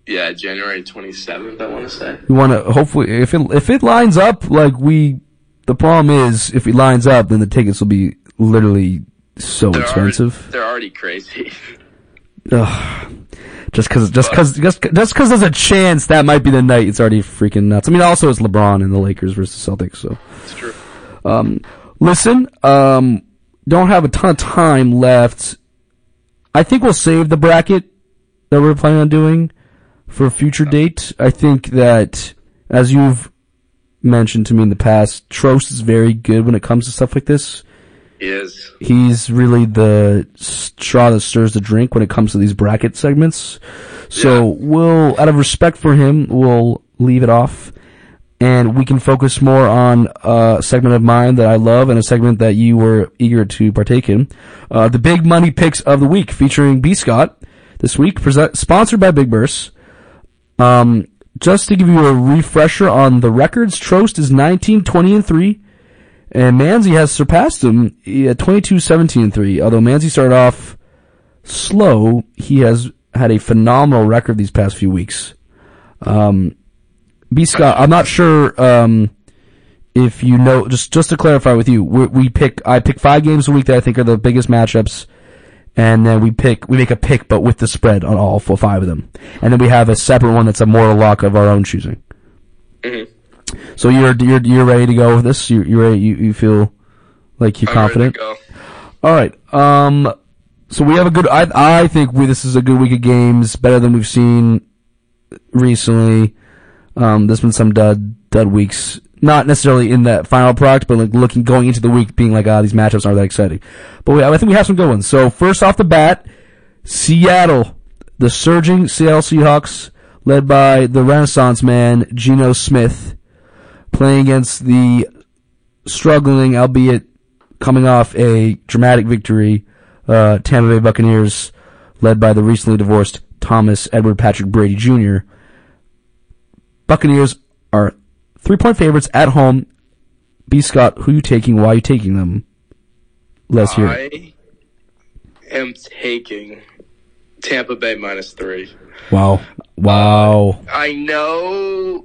Yeah, January twenty seventh. I want to say. We want to hopefully if it if it lines up like we. The problem is if it lines up, then the tickets will be literally so they're expensive. Already, they're already crazy. Ugh. Just because just because just because there's a chance that might be the night, it's already freaking nuts. I mean, also it's LeBron and the Lakers versus Celtics, so it's true. Um, listen, um, don't have a ton of time left. I think we'll save the bracket that we're planning on doing for a future date. I think that, as you've mentioned to me in the past, Trost is very good when it comes to stuff like this. He is. He's really the straw that stirs the drink when it comes to these bracket segments. So yeah. We'll, out of respect for him, we'll leave it off. And we can focus more on a segment of mine that I love and a segment that you were eager to partake in. Uh, the Big Money Picks of the Week, featuring B. Scott this week, present, sponsored by Big Burst. Um, just to give you a refresher on the records, Trost is nineteen, twenty, and three. And Manzi has surpassed him at twenty-two, seventeen, and three. Although Manzi started off slow, he has had a phenomenal record these past few weeks. Um, B. Scott, I'm not sure, um, if you know, just, just to clarify with you, we, we pick, I pick five games a week that I think are the biggest matchups. And then we pick, we make a pick, but with the spread on all four, five of them. And then we have a separate one that's a mortal lock of our own choosing. Mm-hmm. So you're you're you're ready to go with this? You you ready? You, you feel like you're I'm confident? Ready to go. All right. Um. So we have a good. I I think we, this is a good week of games, better than we've seen recently. Um. There's been some dud dud weeks, not necessarily in that final product, but like looking going into the week, being like, ah, oh, these matchups aren't that exciting. But we, I think we have some good ones. So first off the bat, Seattle, the surging Seattle Seahawks, led by the Renaissance man Geno Smith, playing against the struggling, albeit coming off a dramatic victory, uh, Tampa Bay Buccaneers, led by the recently divorced Thomas Edward Patrick Brady Junior Buccaneers are three-point favorites at home. B. Scott, who are you taking? Why are you taking them? Let's hear it. I am taking Tampa Bay minus three. Wow. Wow. Uh, I know...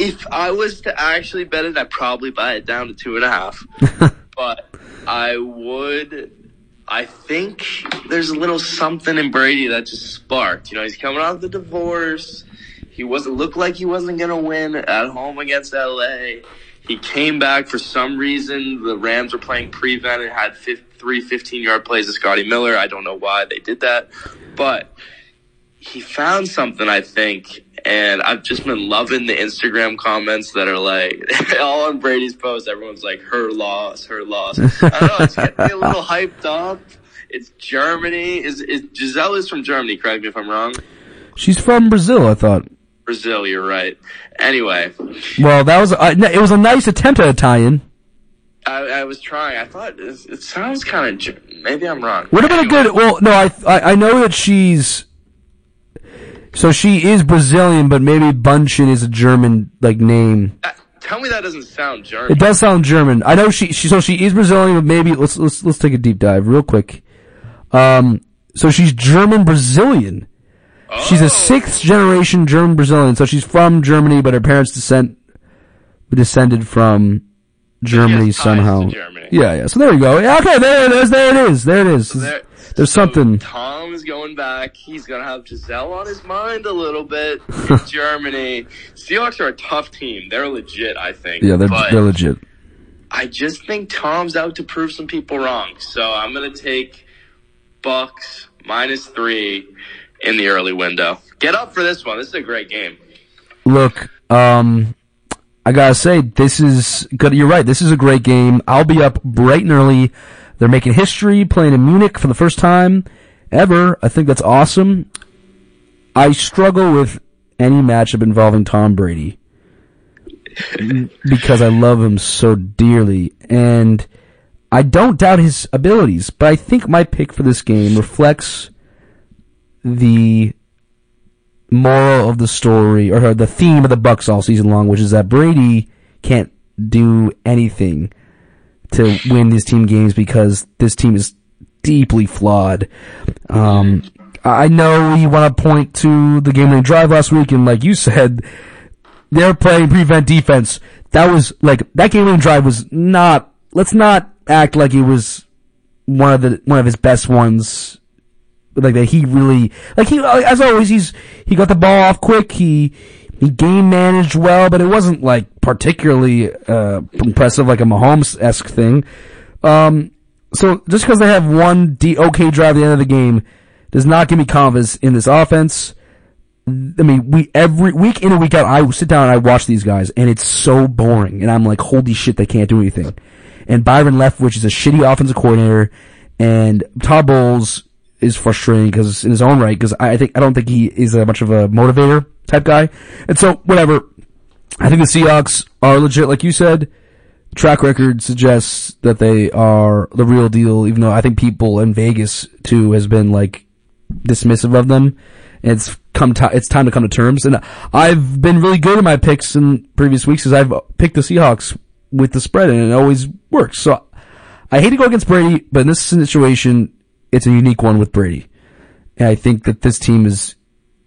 If I was to actually bet it, I'd probably buy it down to two and a half. But I would, I think there's a little something in Brady that just sparked. You know, he's coming out of the divorce. He wasn't looked like he wasn't going to win at home against L A. He came back for some reason. The Rams were playing prevent and had three fifteen-yard plays to Scotty Miller. I don't know why they did that. But he found something, I think. And I've just been loving the Instagram comments that are like, all on Brady's post, everyone's like, her loss, her loss. I don't know, it's getting me a little hyped up. It's Germany. Is, is Gisele is from Germany, correct me if I'm wrong. She's from Brazil, I thought. Brazil, you're right. Anyway. Well, that was, uh, it was a nice attempt at Italian. I, I was trying. I thought, it, it sounds kind of, maybe I'm wrong. Would have been anyway. a good, well, no, I, I, I know that she's, so she is Brazilian, but maybe Bündchen is a German, like, name. Uh, tell me that doesn't sound German. It does sound German. I know she, she, so she is Brazilian, but maybe, let's, let's, let's take a deep dive real quick. Um, so she's German-Brazilian. Oh. She's a sixth generation German-Brazilian, so she's from Germany, but her parents descent, descended from Germany somehow. Germany. Yeah, yeah, so there we go. Yeah, okay, there it is, there it is, there it is. So there- There's so something. Tom is going back. He's going to have Gisele on his mind a little bit. Germany. Seahawks are a tough team. They're legit, I think. Yeah, they're, they're legit. I just think Tom's out to prove some people wrong. So I'm going to take Bucks minus three in the early window. Get up for this one. This is a great game. Look, um, I got to say, this is good. You're right. This is a great game. I'll be up bright and early. They're making history, playing in Munich for the first time ever. I think that's awesome. I struggle with any matchup involving Tom Brady because I love him so dearly. And I don't doubt his abilities, but I think my pick for this game reflects the moral of the story, or the theme of the Bucks all season long, which is that Brady can't do anything to win these team games because this team is deeply flawed. Um, I know you want to point to the game-winning drive last week, and like you said, they're playing prevent defense. That was like that game-winning drive was not. Let's not act like it was one of the one of his best ones. like that he really, like he, as always, he's, he got the ball off quick, he, he game managed well, but it wasn't like particularly, uh, impressive, like a Mahomes-esque thing. Um, so just because they have one D okay drive at the end of the game does not give me confidence in this offense. I mean, we every week in and week out, I sit down and I watch these guys, and it's so boring. And I'm like, holy shit, they can't do anything. And Byron Leftwich is a shitty offensive coordinator, and Todd Bowles is frustrating because in his own right, because I think I don't think he is that much of a motivator type guy. And so, whatever. I think the Seahawks are legit, like you said. Track record suggests that they are the real deal, even though I think people in Vegas too has been like dismissive of them. And it's come t- it's time to come to terms. And I've been really good at my picks in previous weeks because I've picked the Seahawks with the spread, and it always works. So I hate to go against Brady, but in this situation, it's a unique one with Brady. And I think that this team is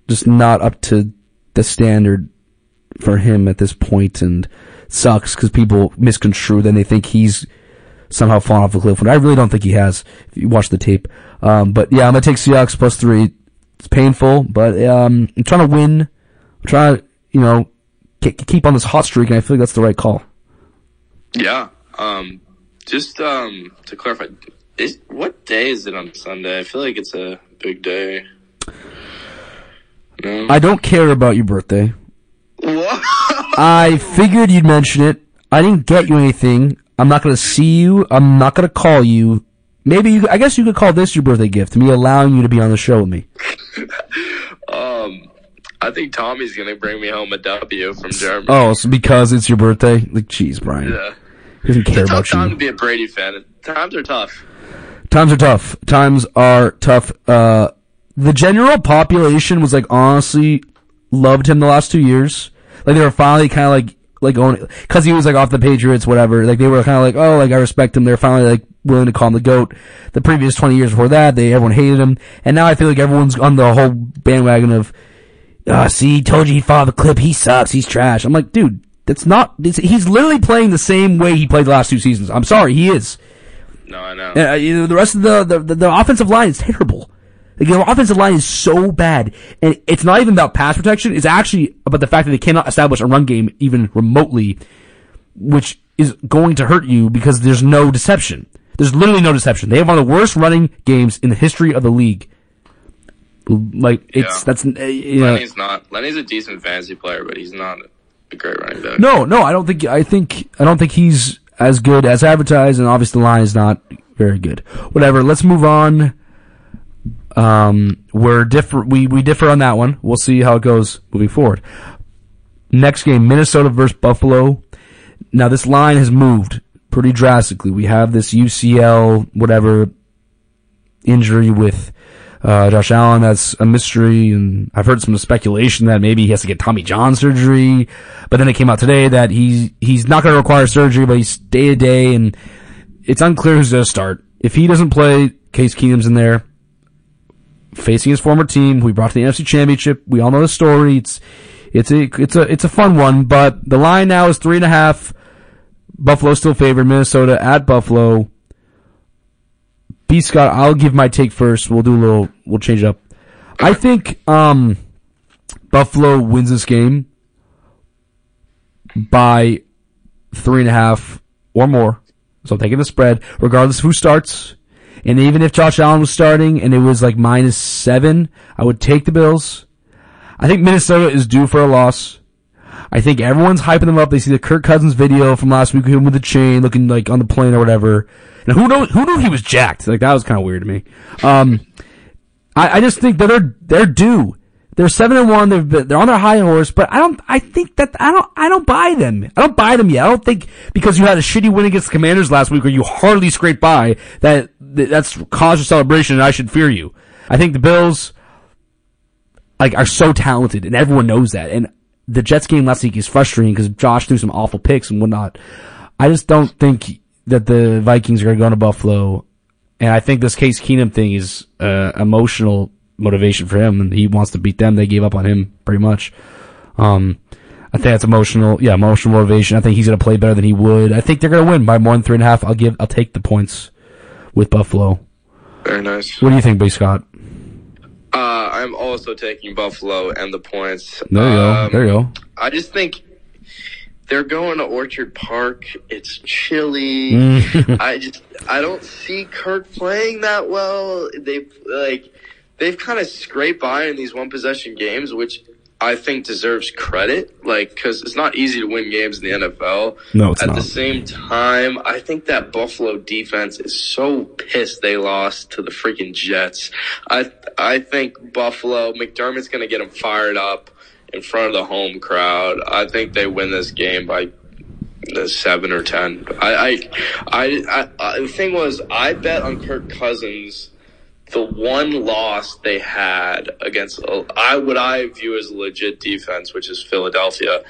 just not up to the standard for him at this point, and sucks because people misconstrue, then they think he's somehow fallen off a cliff. When I really don't think he has, if you watch the tape. Um, but yeah, I'm going to take Seahawks plus three. It's painful, but um, I'm trying to win. I'm trying to, you know, k- keep on this hot streak, and I feel like that's the right call. Yeah. Um, just um, to clarify, is, what day is it on Sunday? I feel like it's a big day. No? I don't care about your birthday. What? I figured you'd mention it. I didn't get you anything. I'm not going to see you. I'm not going to call you. Maybe you, I guess you could call this your birthday gift, me allowing you to be on the show with me. um, I think Tommy's going to bring me home a W from Germany. Oh, so because it's your birthday? Like, jeez, Brian. Yeah. He doesn't care about you. It's a tough time to be a Brady fan. Times are tough. Times are tough. Times are tough. Uh, the general population was like, honestly, loved him the last two years. Like, they were finally kind of like, like on, cause he was like off the Patriots, whatever. Like, they were kind of like, oh, like, I respect him. They're finally like willing to call him the GOAT. The previous twenty years before that, they, everyone hated him. And now I feel like everyone's on the whole bandwagon of, ah, oh, see, told you he followed the clip. He sucks. He's trash. I'm like, dude, that's not, it's, he's literally playing the same way he played the last two seasons. I'm sorry. He is. No, I know. And, uh, you know, the rest of the, the, the, the offensive line is terrible. Like, the offensive line is so bad, and it's not even about pass protection. It's actually about the fact that they cannot establish a run game even remotely, which is going to hurt you because there's no deception. There's literally no deception. They have one of the worst running games in the history of the league. Like, it's, yeah. that's, you know. Lenny's not, Lenny's a decent fantasy player, but he's not a great running back. No, no, I don't think, I think, I don't think he's as good as advertised, and obviously the line is not very good. Whatever, let's move on. Um, we're different. We we differ on that one. We'll see how it goes moving forward. Next game, Minnesota versus Buffalo. Now this line has moved pretty drastically. We have this U C L whatever injury with uh, Josh Allen. That's a mystery, and I've heard some speculation that maybe he has to get Tommy John surgery. But then it came out today that he's he's not going to require surgery, but he's day to day, and it's unclear who's going to start. If he doesn't play, Case Keenum's in there, facing his former team, who he brought to the N F C Championship. We all know the story. It's, it's a, it's a, it's a fun one, but the line now is three and a half. Buffalo still favored. Minnesota at Buffalo. B. Scott, I'll give my take first. We'll do a little, we'll change it up. I think, um, Buffalo wins this game by three and a half or more. So I'm taking the spread, regardless of who starts. And even if Josh Allen was starting and it was like minus seven, I would take the Bills. I think Minnesota is due for a loss. I think everyone's hyping them up. They see the Kirk Cousins video from last week, him with the chain, looking like on the plane or whatever. And who knows, who knew he was jacked? Like, that was kind of weird to me. Um, I, I just think that they're, they're due. They're seven and one. They've been, they're on their high horse, but I don't, I think that, I don't, I don't buy them. I don't buy them yet. I don't think because you had a shitty win against the Commanders last week where you hardly scraped by that, that's cause for celebration and I should fear you. I think the Bills, like, are so talented and everyone knows that. And the Jets game last week is frustrating because Josh threw some awful picks and whatnot. I just don't think that the Vikings are going to go to Buffalo. And I think this Case Keenum thing is, uh, emotional motivation for him, and he wants to beat them. They gave up on him pretty much. Um, I think that's emotional. Yeah, emotional motivation. I think he's going to play better than he would. I think they're going to win by more than three and a half. I'll give, I'll take the points with Buffalo. Very nice. What do you think, B. Scott? Uh, I'm also taking Buffalo and the points. There you um, go. There you go. I just think they're going to Orchard Park. It's chilly. I just I don't see Kirk playing that well. They like they've kind of scraped by in these one possession games, which I think deserves credit, like, because it's not easy to win games in the N F L. No, it's not. At the same time, I think that Buffalo defense is so pissed they lost to the freaking Jets. I I think Buffalo, McDermott's going to get them fired up in front of the home crowd. I think they win this game by the seven or ten. I I, I, I the thing was, I bet on Kirk Cousins. The one loss they had against I what I view as legit defense, which is Philadelphia,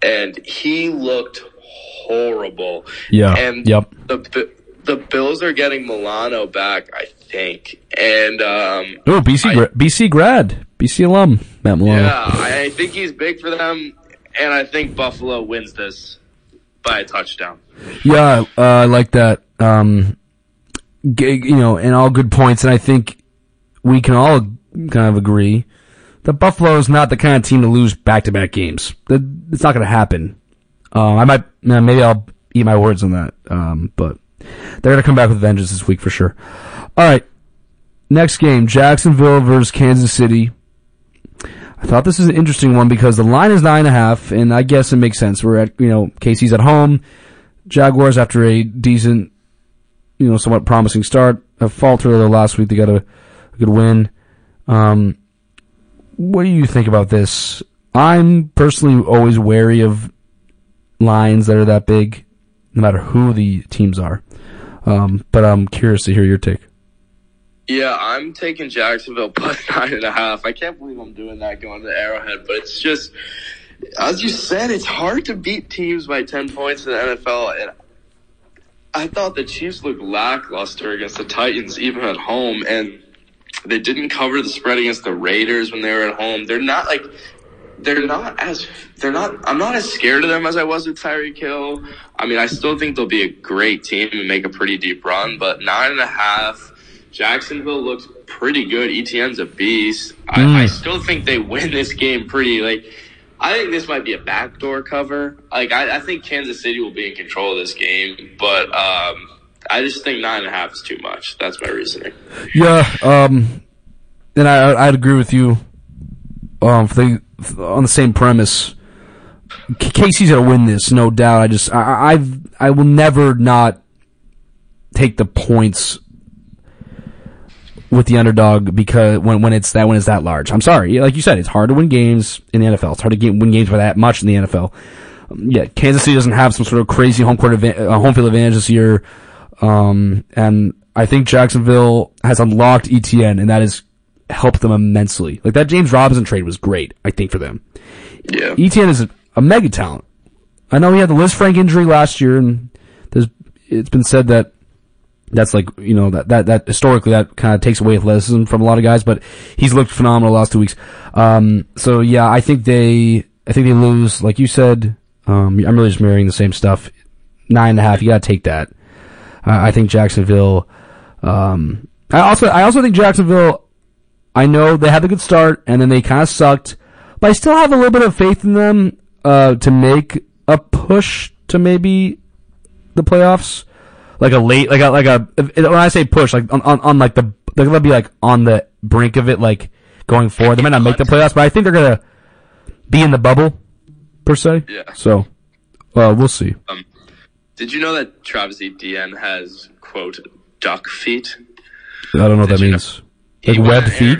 and he looked horrible. Yeah, and yep. the the Bills are getting Milano back, I think. And um, oh, B C I, B C grad, B C alum, Matt Milano. Yeah, I think he's big for them, and I think Buffalo wins this by a touchdown. Yeah, uh, I like that. Um, You know, and all good points, and I think we can all kind of agree that Buffalo is not the kind of team to lose back-to-back games. It's not going to happen. Uh, I might, maybe I'll eat my words on that, um, but they're going to come back with vengeance this week for sure. All right, next game: Jacksonville versus Kansas City. I thought this is an interesting one because the line is nine and a half, and I guess it makes sense. We're at, you know, K C's at home. Jaguars, after a decent, you know, somewhat promising start, a falter there last week. They got a, a good win. Um, what do you think about this? I'm personally always wary of lines that are that big, no matter who the teams are. Um, but I'm curious to hear your take. Yeah, I'm taking Jacksonville plus nine and a half. I can't believe I'm doing that going to Arrowhead, but it's just, as you said, it's hard to beat teams by ten points in the N F L, and I thought the Chiefs looked lackluster against the Titans, even at home, and they didn't cover the spread against the Raiders when they were at home. They're not like, they're not as, they're not, I'm not as scared of them as I was with Tyreek Hill. I mean, I still think they'll be a great team and make a pretty deep run, but nine and a half, Jacksonville looks pretty good. E T N's a beast. I, mm. I still think they win this game pretty, like, I think this might be a backdoor cover. Like, I, I think Kansas City will be in control of this game, but um, I just think nine and a half is too much. That's my reasoning. Yeah, um, and I, I'd agree with you um, the, on the same premise. K C's gonna win this, no doubt. I just, I, I've, I will never not take the points with the underdog, because when when it's that when it's that large, I'm sorry, like you said, it's hard to win games in the N F L. It's hard to get, win games by that much in the N F L. Um, yeah, Kansas City doesn't have some sort of crazy home court advan- uh, home field advantage this year, um, and I think Jacksonville has unlocked E T N, and that has helped them immensely. Like that James Robinson trade was great, I think, for them. Yeah, E T N is a, a mega talent. I know he had the Liz Frank injury last year, and there's it's been said that. That's like, you know, that, that, that historically that kind of takes away athleticism from a lot of guys, but he's looked phenomenal the last two weeks. Um, so yeah, I think they, I think they lose. Like you said, um, I'm really just mirroring the same stuff. Nine and a half, you gotta take that. Uh, I think Jacksonville, um, I also, I also think Jacksonville, I know they had a good start and then they kind of sucked, but I still have a little bit of faith in them, uh, to make a push to maybe the playoffs. Like a late, like a, like a, when I say push, like on, on, on like the, like they'll be like on the brink of it, like going forward. They might not make the playoffs, but I think they're going to be in the bubble, per se. Yeah. So, uh, we'll see. Um, did you know that Travis Etienne has, quote, duck feet? I don't know what that means. Like webbed feet?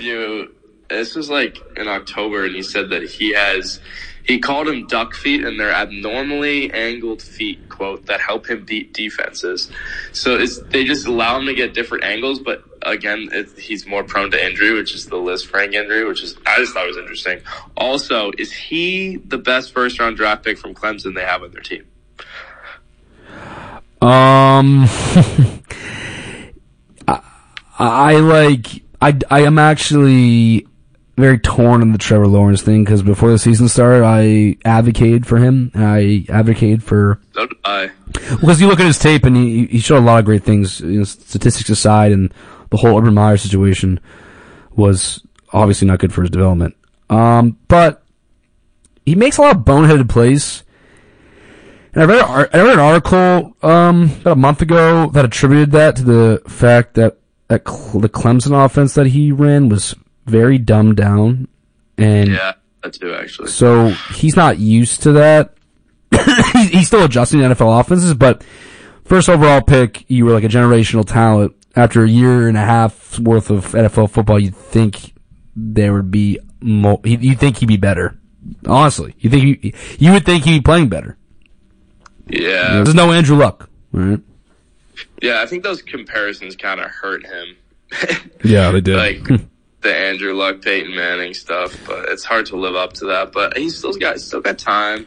This was like in October, and he said that he has, he called them duck feet, and they're abnormally angled feet, quote, that help him beat defenses. So it's, they just allow him to get different angles, but again, it's, he's more prone to injury, which is the Liz Frank injury, which is, I just thought was interesting. Also, is he the best first-round draft pick from Clemson they have on their team? Um, I, I like, I, I am actually very torn on the Trevor Lawrence thing, because before the season started, I advocated for him. And I advocated for. So did I. Because you look at his tape, and he he showed a lot of great things. You know, statistics aside, and the whole Urban Meyer situation was obviously not good for his development. Um, but he makes a lot of boneheaded plays. And I read, I read an article um, about a month ago that attributed that to the fact that, that the Clemson offense that he ran was very dumbed down. And yeah, that too, actually. So he's not used to that. He's still adjusting to N F L offenses, but first overall pick, you were like a generational talent. After a year and a half worth of N F L football, you'd think there would be more, you'd think he'd be better. Honestly, you think he, you would think he'd be playing better. Yeah. There's no Andrew Luck, right? Yeah, I think those comparisons kind of hurt him. Yeah, they did. Like the Andrew Luck, Peyton Manning stuff, but it's hard to live up to that. But he's still got he's still got time,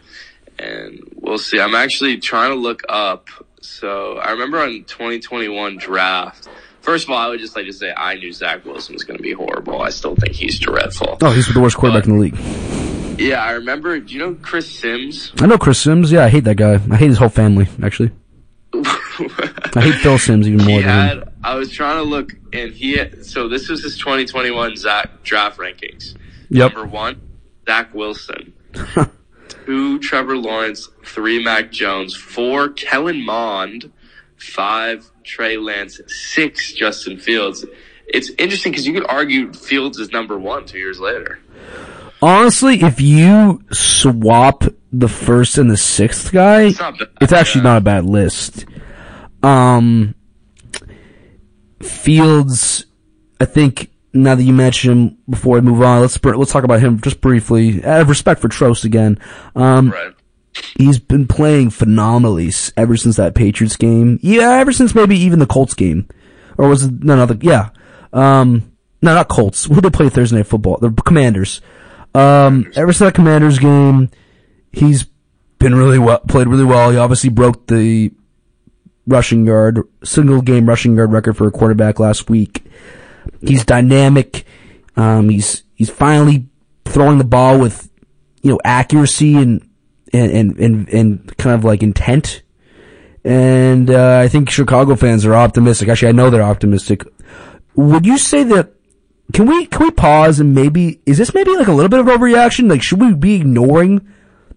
and we'll see. I'm actually trying to look up. So I remember on twenty twenty-one draft. First of all, I would just like to say I knew Zach Wilson was going to be horrible. I still think he's dreadful. Oh, he's the worst quarterback but, in the league. Yeah, I remember. Do you know Chris Sims? I know Chris Sims. Yeah, I hate that guy. I hate his whole family, actually. I hate Phil Sims even more he than had, him. I was trying to look, and he had, so this was his twenty twenty-one Zach draft rankings. Yep. Number one, Zach Wilson. Two, Trevor Lawrence. Three, Mac Jones. Four, Kellen Mond. Five, Trey Lance. Six, Justin Fields. It's interesting because you could argue Fields is number one two years later. Honestly, if you swap the first and the sixth guy, it's, not bad, it's actually yeah. not a bad list. Um, Fields, I think. Now that you mentioned him, before I move on, let's let's talk about him just briefly. I have respect for Trost again. Um, right. He's been playing phenomenally ever since that Patriots game. Yeah, ever since maybe even the Colts game, or was it no, no, the, yeah, um, no, not Colts. Who did they play Thursday Night Football? The Commanders. Um, ever since that Commanders game, he's been really well, played really well. He obviously broke the rushing yard, single game rushing yard record for a quarterback last week. He's dynamic. Um, he's he's finally throwing the ball with, you know, accuracy and and and and, and kind of like intent. And uh, I think Chicago fans are optimistic. Actually, I know they're optimistic. Would you say that? Can we can we pause and maybe is this maybe like a little bit of overreaction? Like, should we be ignoring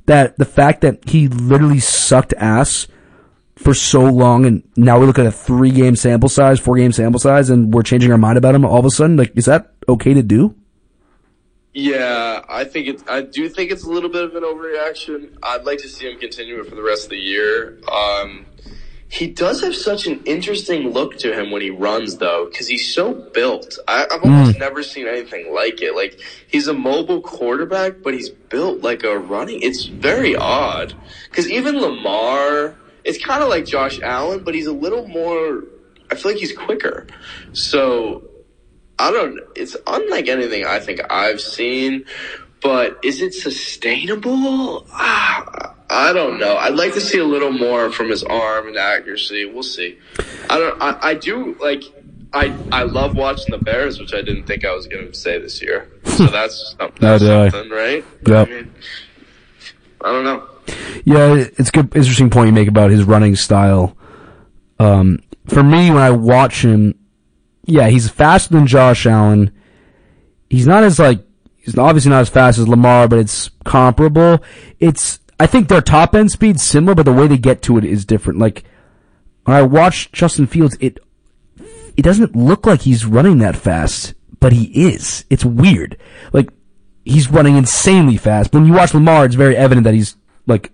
that the fact that he literally sucked ass for so long, and now we look at a three-game sample size, four-game sample size, and we're changing our mind about him all of a sudden? Like, is that okay to do? Yeah, I think it's. I do think it's a little bit of an overreaction. I'd like to see him continue it for the rest of the year. Um, he does have such an interesting look to him when he runs, though, because he's so built. I, I've almost mm. never seen anything like it. Like, he's a mobile quarterback, but he's built like a running. It's very odd because even Lamar. It's kind of like Josh Allen, but he's a little more, I feel like he's quicker. So, I don't, it's unlike anything I think I've seen, but is it sustainable? Ah, I don't know. I'd like to see a little more from his arm and accuracy. We'll see. I don't, I, I do, like, I I love watching the Bears, which I didn't think I was going to say this year. So that's something, that's something right? Yep. I mean, I don't know. Yeah, it's good. Interesting point you make about his running style. Um, for me, when I watch him, yeah, he's faster than Josh Allen. He's not as like he's obviously not as fast as Lamar, but it's comparable. It's I think their top end speed's similar, but the way they get to it is different. Like when I watch Justin Fields, it it doesn't look like he's running that fast, but he is. It's weird. Like he's running insanely fast. When you watch Lamar, it's very evident that he's Like,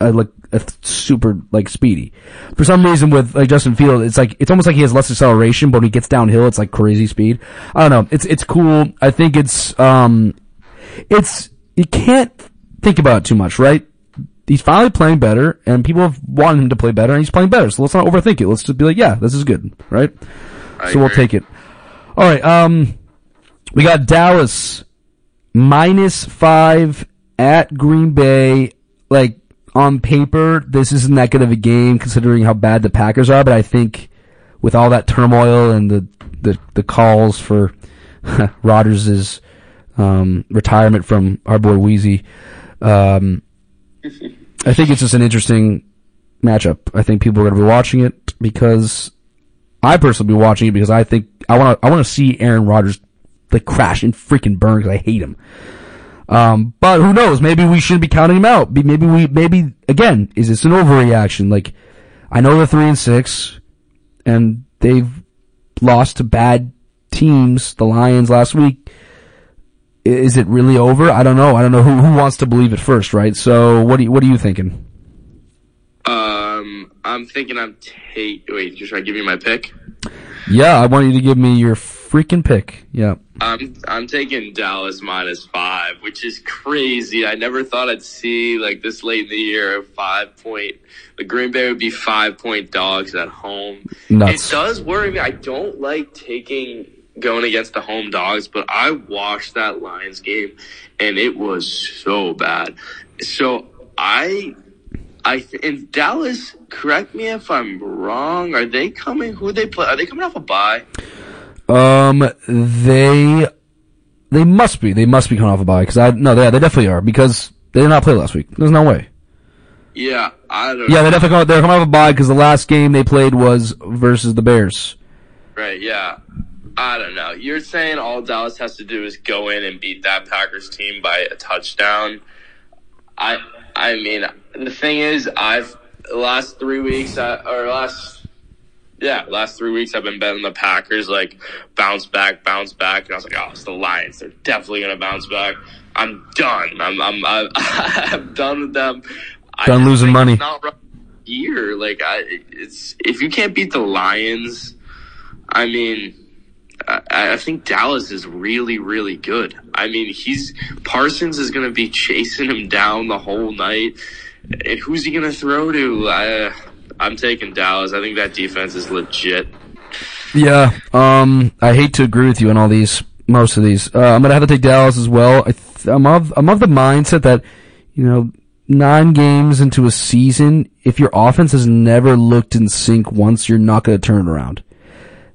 uh, like a th- super like speedy. For some reason, with like Justin Fields, it's like it's almost like he has less acceleration, but when he gets downhill, it's like crazy speed. I don't know. It's it's cool. I think it's um, it's you can't think about it too much, right? He's finally playing better, and people have wanted him to play better, and he's playing better. So let's not overthink it. Let's just be like, yeah, this is good, right? I so agree. We'll take it. All right. Um, we got Dallas minus five at Green Bay. Like, on paper, this isn't that good of a game considering how bad the Packers are, but I think with all that turmoil and the, the, the calls for Rodgers' um, retirement from our boy Wheezy, um, I think it's just an interesting matchup. I think people are going to be watching it because I personally be watching it because I think I want to I want to see Aaron Rodgers like crash and freaking burn because I hate him. Um, but who knows? Maybe we shouldn't be counting him out. Maybe we, maybe again, is this an overreaction? Like, I know they're three and six, and they've lost to bad teams. The Lions last week. Is it really over? I don't know. I don't know who who wants to believe it first, right? So what do you, what are you thinking? Um, I'm thinking I'm take. Wait, should I give you my pick? Yeah, I want you to give me your freaking pick. Yeah. I'm I'm taking Dallas minus five, which is crazy. I never thought I'd see, like, this late in the year, a five point. The Green Bay would be five point dogs at home. Nuts. It does worry me. I don't like taking going against the home dogs, but I watched that Lions game and it was so bad. So I. I th- in Dallas, correct me if I'm wrong. Are they coming? Who they play? Are they coming off a bye? Um, they they must be. They must be coming off a bye because I no, they they definitely are because they did not play last week. There's no way. Yeah, I don't. Yeah, know. they definitely come, they're coming off a bye because the last game they played was versus the Bears. Right. Yeah. I don't know. You're saying all Dallas has to do is go in and beat that Packers team by a touchdown. I I mean. The thing is, I've last three weeks or last, yeah, last three weeks I've been betting the Packers like bounce back, bounce back, and I was like, oh, it's the Lions. They're definitely gonna bounce back. I'm done. I'm I'm I'm, I'm done with them. Done losing money. It's not right here, like I, it's if you can't beat the Lions, I mean. I think Dallas is really, really good. I mean, he's Parsons is going to be chasing him down the whole night. And who's he going to throw to? I, I'm taking Dallas. I think that defense is legit. Yeah, um, I hate to agree with you on all these, most of these. Uh, I'm going to have to take Dallas as well. I th- I'm of, I'm of the mindset that, you know, nine games into a season, if your offense has never looked in sync once, you're not going to turn it around.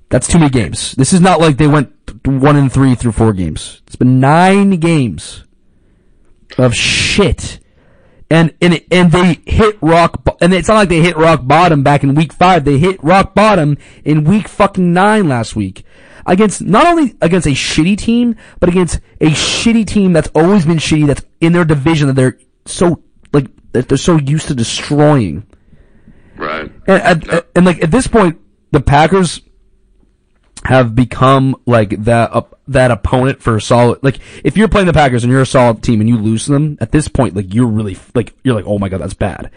That's too many games. This is not like they went one and three through four games. It's been nine games of shit. And, and, and they hit rock, bo- and it's not like they hit rock bottom back in week five. They hit rock bottom in week fucking nine last week. Against, not only against a shitty team, but against a shitty team that's always been shitty, that's in their division that they're so, like, that they're so used to destroying. Right. And, and, and like, at this point, the Packers, have become like that uh, that opponent for a solid, like if you're playing the Packers and you're a solid team and you lose to them at this point, like you're really like you're like oh my god, that's bad.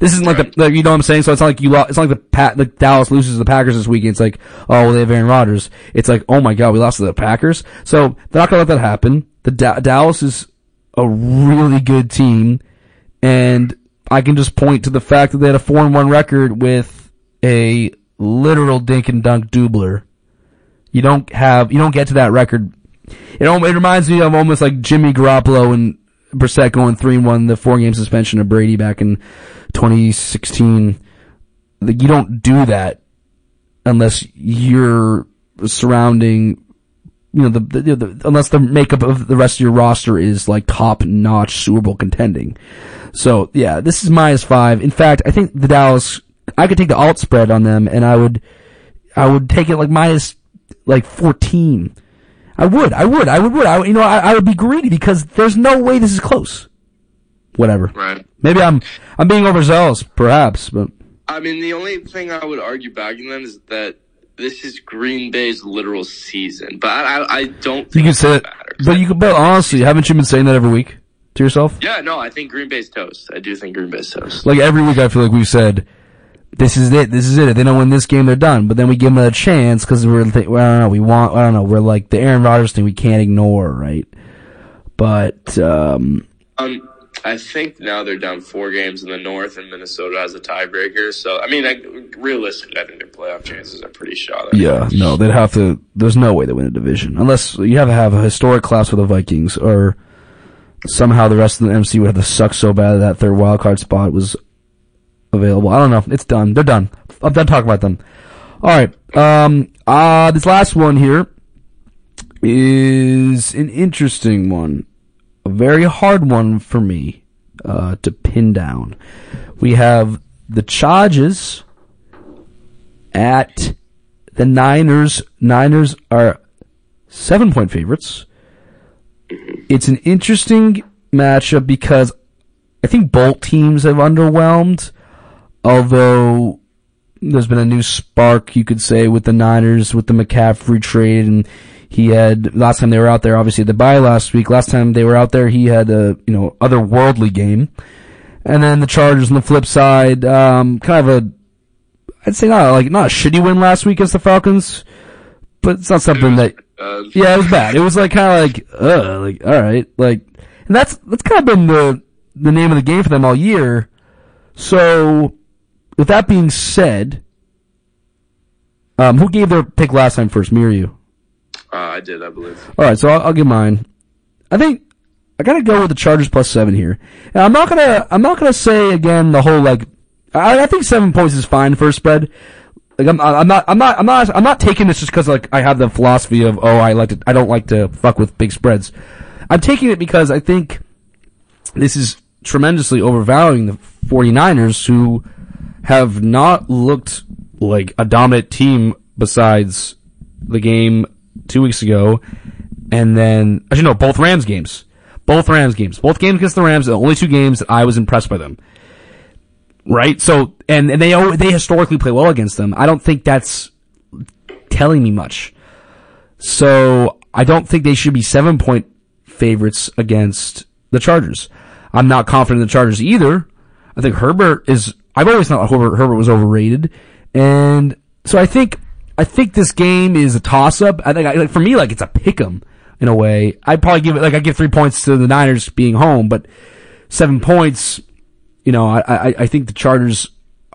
This isn't like right. the like, you know what I'm saying. So it's not like you lost. It's not like the Pat like Dallas loses to the Packers this weekend. It's like oh well, they have Aaron Rodgers. It's like oh my god, we lost to the Packers. So they're not gonna let that happen. The da- Dallas is a really good team, and I can just point to the fact that they had a four and one record with a literal dink and dunk doubler. You don't have, you don't get to that record. It, it reminds me of almost like Jimmy Garoppolo and Brissett going three and one, the four game suspension of Brady back in twenty sixteen. Like, you don't do that unless you're surrounding, you know, the, the, the, unless the makeup of the rest of your roster is like top notch Super Bowl contending. So yeah, this is minus five. In fact, I think the Dallas, I could take the alt spread on them and I would, I would take it like minus like fourteen. I would, I would, I would, would. I, you know, I, I would be greedy because there's no way this is close. Whatever. Right. Maybe I'm, I'm being overzealous, perhaps, but. I mean, the only thing I would argue back in them is that this is Green Bay's literal season, but I, I, I don't think you could say that, matters. But you could, but honestly, haven't you been saying that every week to yourself? Yeah, no, I think Green Bay's toast. I do think Green Bay's toast. Like every week I feel like we've said, this is it. This is it. If they don't win this game, they're done. But then we give them a chance because we're, th- well, I don't know. We want, I don't know. We're like the Aaron Rodgers thing. We can't ignore, right? But um, um, I think now they're down four games in the North, and Minnesota has a tiebreaker. So I mean, I, realistically, I think their playoff chances are pretty shot. Yeah, no, they'd have to. There's no way they win a division unless you have to have a historic collapse with the Vikings, or somehow the rest of the M C would have to suck so bad that, that third wild card spot was available. I don't know. It's done. They're done. I'm done talking about them. All right. Um. Uh, this last one here is an interesting one, a very hard one for me uh, to pin down. We have the Chargers at the Niners. Niners are seven-point favorites. It's an interesting matchup because I think both teams have underwhelmed, although there's been a new spark, you could say, with the Niners, with the McCaffrey trade, and he had, last time they were out there, obviously the bye last week, last time they were out there, he had a, you know, otherworldly game. And then the Chargers on the flip side, um, kind of a, I'd say not, like, not a shitty win last week against the Falcons, but it's not something it was, that, uh, yeah, it was bad. It was like, kind of like, uh, like, alright, like, and that's, that's kind of been the, the name of the game for them all year. So, with that being said, um, who gave their pick last time first, me or you? Uh, I did, I believe. Alright, so I'll, I'll give mine. I think, I gotta go with the Chargers plus seven here. And I'm not gonna, I'm not gonna say again the whole like, I, I think seven points is fine for a spread. Like I'm, I'm not, I'm not, I'm not, I'm not taking this just cause like I have the philosophy of, oh, I like to, I don't like to fuck with big spreads. I'm taking it because I think this is tremendously overvaluing the 49ers, who have not looked like a dominant team besides the game two weeks ago. And then, as you know, both Rams games. Both Rams games. Both games against the Rams are the only two games that I was impressed by them. Right? So, and, and they they historically play well against them. I don't think that's telling me much. So, I don't think they should be seven-point favorites against the Chargers. I'm not confident in the Chargers either. I think Herbert is... I've always thought Herbert, Herbert was overrated. And so I think I think this game is a toss-up. I think I, like, for me, like, it's a pick-em. In a way, I'd probably give it, like, I'd give three points to the Niners being home, but seven points, you know, I, I, I think the Chargers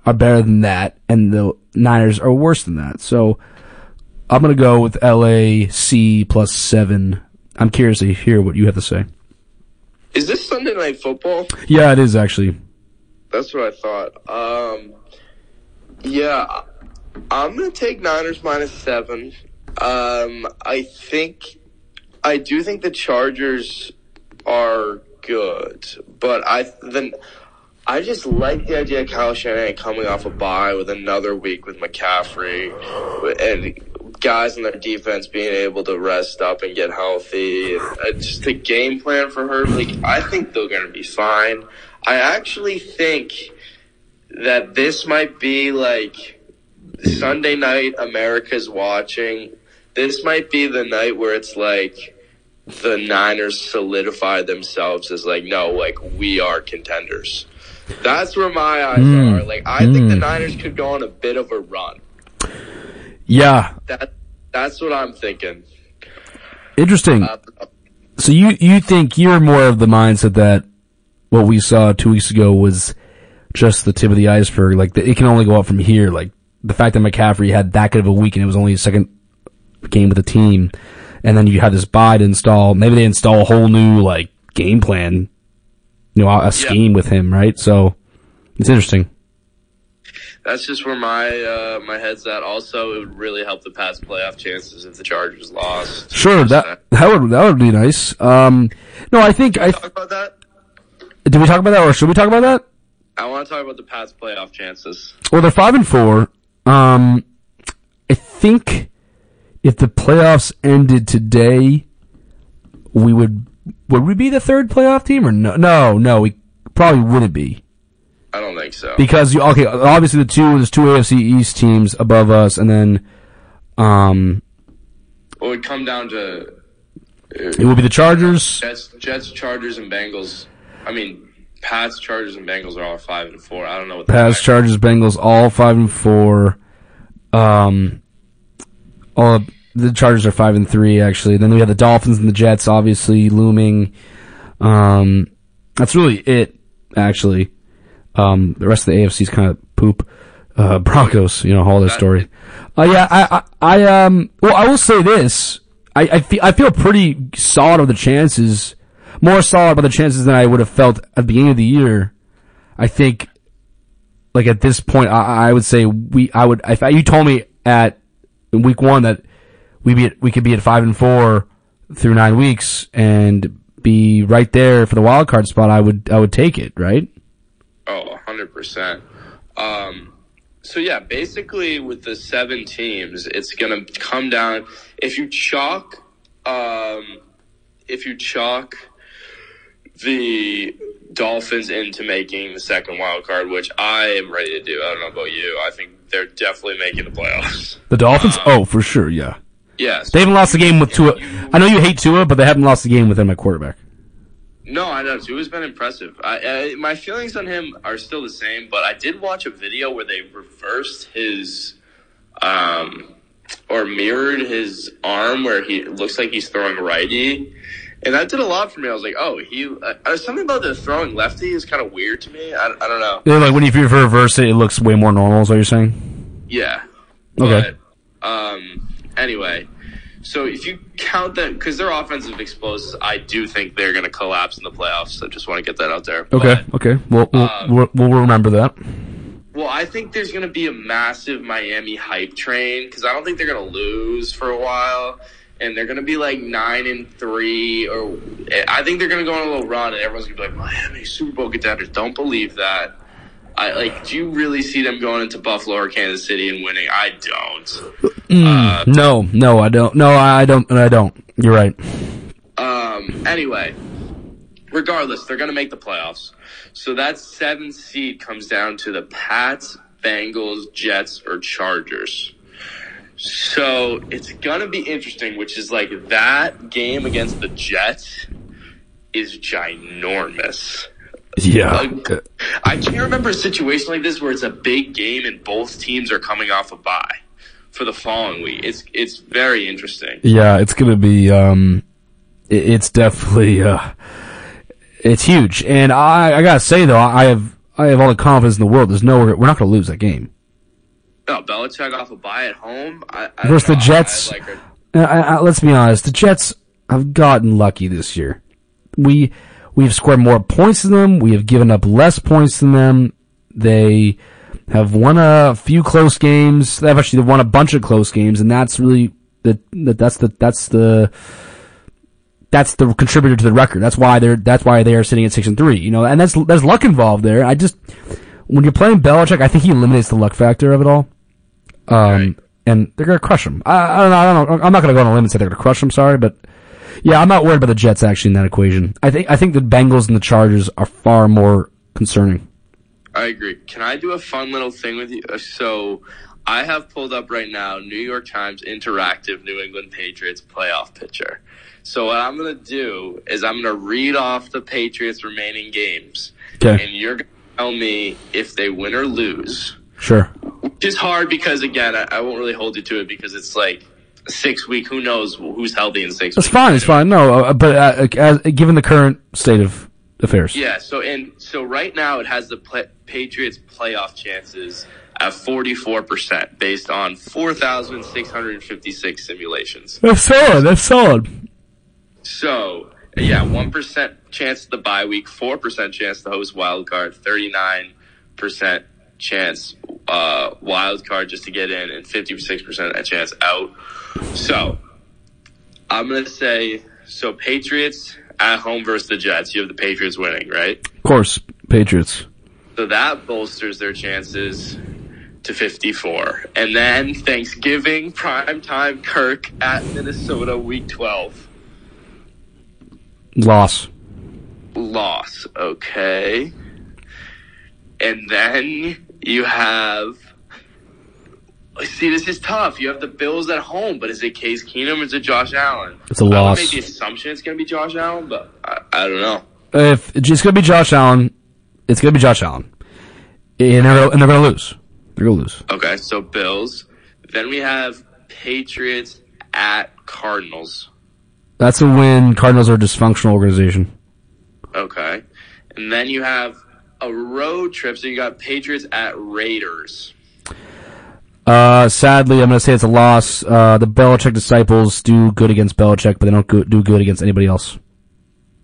are better than that, and the Niners are worse than that. So, I'm gonna go with L A C plus seven. I'm curious to hear what you have to say. Is this Sunday Night Football? Yeah, it is, actually. That's what I thought. Um, yeah, I'm gonna take Niners minus seven. Um, I think... I do think the Chargers are good, but I then I just like the idea of Kyle Shanahan coming off a bye with another week with McCaffrey and guys in their defense being able to rest up and get healthy. And just the game plan for her, like, I think they're going to be fine. I actually think that this might be like Sunday night, America's watching. This might be the night where it's like the Niners solidify themselves as like, no, like we are contenders. That's where my eyes mm. are. Like I mm. think the Niners could go on a bit of a run. Yeah. That that's what I'm thinking. Interesting. Uh, so you, you think you're more of the mindset that what we saw two weeks ago was just the tip of the iceberg. Like the, it can only go up from here. Like the fact that McCaffrey had that good of a week and it was only his second game with the team, and then you had this buy to install. Maybe they install a whole new like game plan, you know, a yeah. scheme with him, right? So it's interesting. That's just where my uh, my head's at. Also, it would really help the past playoff chances if the Chargers lost. Sure, that that would that would be nice. Um, no, I think I talk about that. Did we talk about that, or should we talk about that? I want to talk about the past playoff chances. Well, they're five and four. Um, I think. If the playoffs ended today, we would, would we be the third playoff team or no? No, no, we probably wouldn't be. I don't think so. Because, you, okay, obviously the two, there's two A F C East teams above us and then, um. Well, it would come down to. Uh, it would be the Chargers. Jets, Jets, Chargers, and Bengals. I mean, Pats, Chargers, and Bengals are all five and four. I don't know what that is. Pats, Chargers, Bengals, all five and four. Um. All of, the Chargers are five and three, actually. Then we have the Dolphins and the Jets, obviously looming. Um, that's really it, actually. Um, the rest of the A F C is kind of poop. Uh, Broncos, you know, all their story. Uh, yeah, I, I, I, um, well, I will say this. I, I feel, I feel pretty solid of the chances, more solid about the chances than I would have felt at the beginning of the year. I think, like at this point, I, I would say we, I would, if I, you told me at in week one that we be at, we could be at five and four through nine weeks and be right there for the wild card spot, I would I would take it, right? Oh, one hundred percent. Um, so yeah, basically with the seven teams, it's gonna come down. If you chalk Um, if you chalk the Dolphins into making the second wild card, which I am ready to do. I don't know about you. I think they're definitely making the playoffs. The Dolphins? Um, oh, for sure, yeah. Yes. They haven't lost a game with Tua. You, I know you hate Tua, but they haven't lost a game with him at quarterback. No, I know. Tua's been impressive. I, I, my feelings on him are still the same, but I did watch a video where they reversed his um, or mirrored his arm where he it looks like he's throwing righty. And that did a lot for me. I was like, oh, he uh, – something about the throwing lefty is kind of weird to me. I, I don't know. Yeah, like when you reverse it, it looks way more normal is what you're saying? Yeah. Okay. But, um, anyway, so if you count that – because their offensive explosives, I do think they're going to collapse in the playoffs. I just want to get that out there. Okay, but, okay. We'll, we'll, um, we'll, we'll remember that. Well, I think there's going to be a massive Miami hype train because I don't think they're going to lose for a while. And they're going to be like nine and three, or I think they're going to go on a little run, and everyone's going to be like, Miami Super Bowl contenders. Don't believe that. I like. Do you really see them going into Buffalo or Kansas City and winning? I don't. Mm, uh, no, no, I don't. No, I don't. I don't. You're right. Um. Anyway, regardless, they're going to make the playoffs. So that seventh seed comes down to the Pats, Bengals, Jets, or Chargers. So it's going to be interesting, which is like that game against the Jets is ginormous. Yeah. Like, I can't remember a situation like this where it's a big game and both teams are coming off a bye for the following week. It's it's very interesting. Yeah, it's going to be um, – it, it's definitely uh, – it's huge. And I, I got to say, though, I have I have all the confidence in the world. There's no – we're not going to lose that game. No, Belichick off a bye at home. I, I Versus the Jets. I like I, I, let's be honest. The Jets have gotten lucky this year. We, we've scored more points than them. We have given up less points than them. They have won a few close games. They've actually won a bunch of close games, and that's really the, the that's the that's the that's the contributor to the record. That's why they're that's why they are sitting at six and three. You know, and that's there's luck involved there. I just. When you're playing Belichick, I think he eliminates the luck factor of it all, um, right. And they're gonna crush him. I, I don't know. I don't know. I'm not gonna go on a limb and say they're gonna crush him. Sorry, but yeah, I'm not worried about the Jets actually in that equation. I think I think the Bengals and the Chargers are far more concerning. I agree. Can I do a fun little thing with you? So I have pulled up right now New York Times interactive New England Patriots playoff picture. So what I'm gonna do is I'm gonna read off the Patriots' remaining games, okay. And you're gonna tell me if they win or lose. Sure. Which is hard because, again, I, I won't really hold you to it because it's like six week. Who knows who's healthy in six weeks? It's fine. It's fine. No, uh, but uh, as, given the current state of affairs. Yeah. So and so right now it has the play, Patriots playoff chances at forty-four percent based on four thousand six hundred fifty-six simulations. That's solid. That's solid. So... yeah, one percent chance of the bye week, four percent chance to host wild card, thirty-nine percent chance uh, wild card just to get in, and fifty-six percent a chance out. So I'm going to say, so Patriots at home versus the Jets. You have the Patriots winning, right? Of course, Patriots. So that bolsters their chances to fifty-four. And then Thanksgiving, primetime Kirk at Minnesota week twelve. Loss. Loss, okay. And then you have... see, this is tough. You have the Bills at home, but is it Case Keenum or is it Josh Allen? It's a loss. I would make the assumption it's going to be Josh Allen, but I, I don't know. If it's going to be Josh Allen, it's going to be Josh Allen. And they're, and they're going to lose. They're going to lose. Okay, so Bills. Then we have Patriots at Cardinals. That's a win. Cardinals are a dysfunctional organization. Okay. And then you have a road trip, so you got Patriots at Raiders. Uh, sadly, I'm going to say it's a loss. Uh, the Belichick disciples do good against Belichick, but they don't go- do good against anybody else.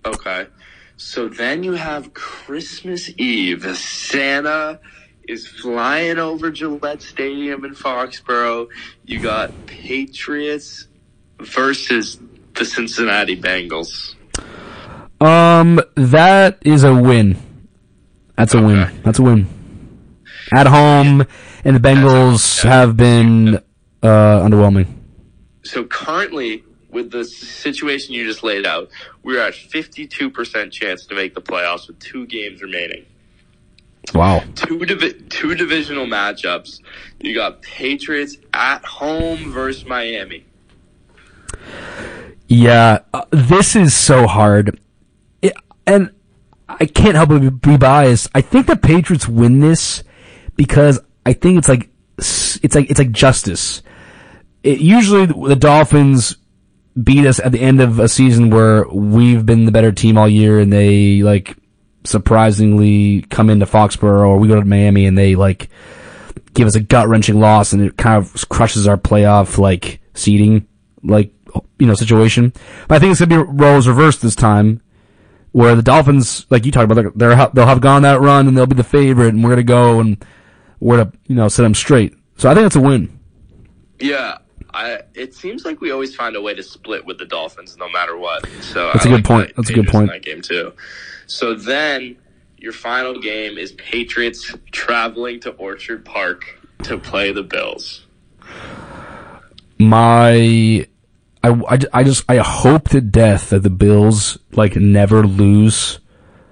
Okay. So then you have Christmas Eve. Santa is flying over Gillette Stadium in Foxborough. You got Patriots versus the Cincinnati Bengals. Um, that is a win. That's a okay. win. That's a win. At home, yeah. And the Bengals have been uh, underwhelming. So currently, with the situation you just laid out, we're at fifty-two percent chance to make the playoffs with two games remaining. Wow. Two divi- two divisional matchups. You got Patriots at home versus Miami. Yeah, uh, this is so hard. It, and I can't help but be biased. I think the Patriots win this because I think it's like it's like it's like justice. It, usually the Dolphins beat us at the end of a season where we've been the better team all year and they like surprisingly come into Foxborough, or we go to Miami and they like give us a gut-wrenching loss and it kind of crushes our playoff like seeding like you know situation. But I think it's gonna be roles reversed this time, where the Dolphins, like you talked about, they're, they're they'll have gone that run and they'll be the favorite, and we're gonna go and we're gonna you know set them straight. So I think it's a win. Yeah. I, it seems like we always find a way to split with the Dolphins no matter what. So That's I a good like point. That's a good point. That game too. So then your final game is Patriots traveling to Orchard Park to play the Bills. My I, I, I just I hope to death that the Bills like never lose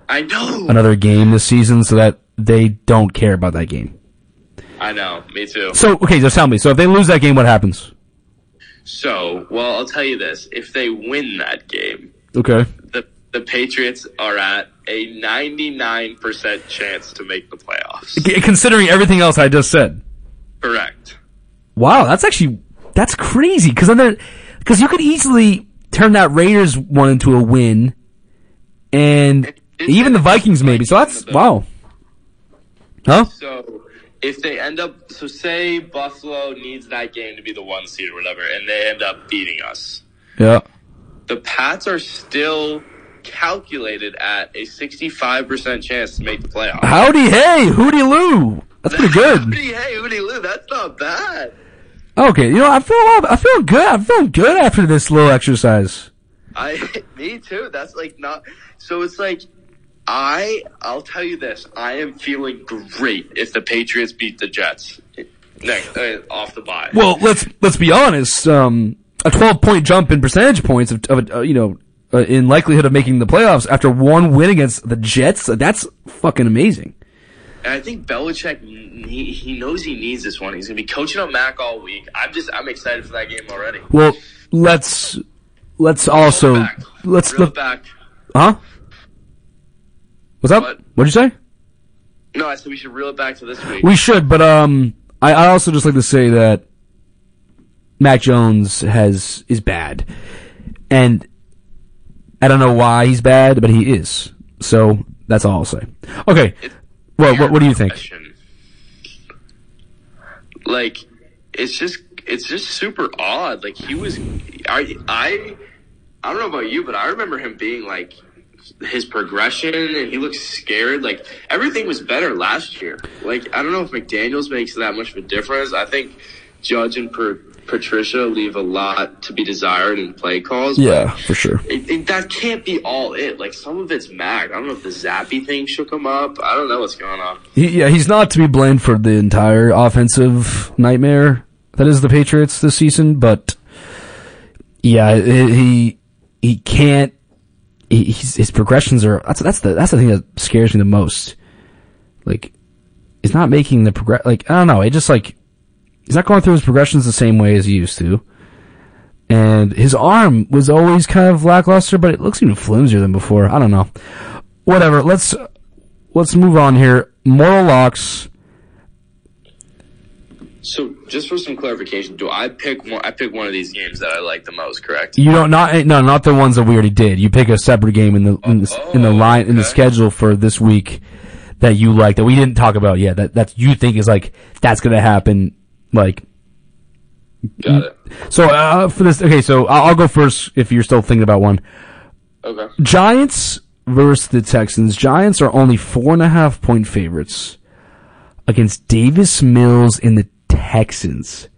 I know. another game this season so that they don't care about that game. I know, me too. So okay, just tell me. So if they lose that game, what happens? So, well, I'll tell you this. If they win that game, okay, the the Patriots are at a ninety-nine percent chance to make the playoffs. Considering everything else I just said. Correct. Wow, that's actually that's crazy because then because you could easily turn that Raiders one into a win, and even the Vikings maybe. So that's wow. Huh? So if they end up, so say Buffalo needs that game to be the one seed or whatever, and they end up beating us. Yeah. The Pats are still calculated at a sixty-five percent chance to make the playoffs. Howdy hey, hooty loo. That's pretty good. Howdy hey, hooty loo. That's not bad. Okay, you know, I feel I feel good. I'm feeling good after this little exercise. I me too. That's like not. So it's like. I, I'll tell you this. I am feeling great if the Patriots beat the Jets next, uh, off the bye. Well, let's let's be honest. Um, a twelve-point jump in percentage points of, of uh, you know, uh, in likelihood of making the playoffs after one win against the Jets. That's fucking amazing. And I think Belichick, he, he knows he needs this one. He's gonna be coaching on Mac all week. I'm just I'm excited for that game already. Well, let's let's also Real back. let's Real look back. Huh? What's up? What? What'd you say? No, I said we should reel it back to this week. We should, but um, I, I also just like to say that Mac Jones has is bad, and I don't know why he's bad, but he is. So that's all I'll say. Okay, well, what, what do you think? Like, it's just it's just super odd. Like he was, I I I don't know about you, but I remember him being like. His progression, and he looks scared. Like, everything was better last year. Like, I don't know if McDaniels makes that much of a difference. I think Judge and per- Patricia leave a lot to be desired in play calls. Yeah, for sure. It, it, that can't be all it. Like, some of it's Mac. I don't know if the Zappy thing shook him up. I don't know what's going on. He, yeah, he's not to be blamed for the entire offensive nightmare that is the Patriots this season, but yeah, he he can't He, he's, his progressions are that's that's the that's the thing that scares me the most. Like, he's not making the progress. Like, I don't know. It just like he's not going through his progressions the same way as he used to. And his arm was always kind of lackluster, but it looks even flimsier than before. I don't know. Whatever. Let's let's move on here. Moral locks. So, just for some clarification, do I pick one? I pick one of these games that I like the most, correct? You don't not no, not the ones that we already did. You pick a separate game in the in the, oh, in the line okay. in the schedule for this week that you like that we didn't talk about yet. That that you think is like that's gonna happen. Like, got it. So uh, for this, okay. So I'll, I'll go first if you're still thinking about one. Okay. Giants versus the Texans. Giants are only four and a half point favorites against Davis Mills in the Texans.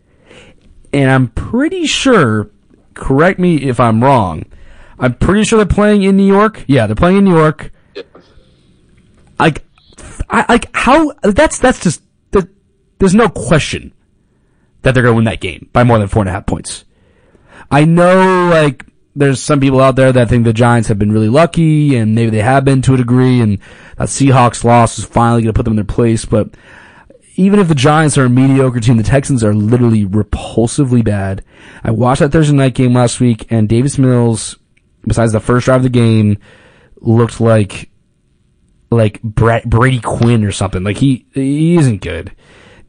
And I'm pretty sure, correct me if I'm wrong, I'm pretty sure they're playing in New York. Yeah, they're playing in New York. Like, I, like how, that's, that's just, that, there's no question that they're going to win that game by more than four and a half points. I know, like, there's some people out there that think the Giants have been really lucky, and maybe they have been to a degree, and that Seahawks loss is finally going to put them in their place. But even if the Giants are a mediocre team, the Texans are literally repulsively bad. I watched that Thursday night game last week, and Davis Mills, besides the first drive of the game, looked like like Brady Quinn or something. Like, he, he isn't good.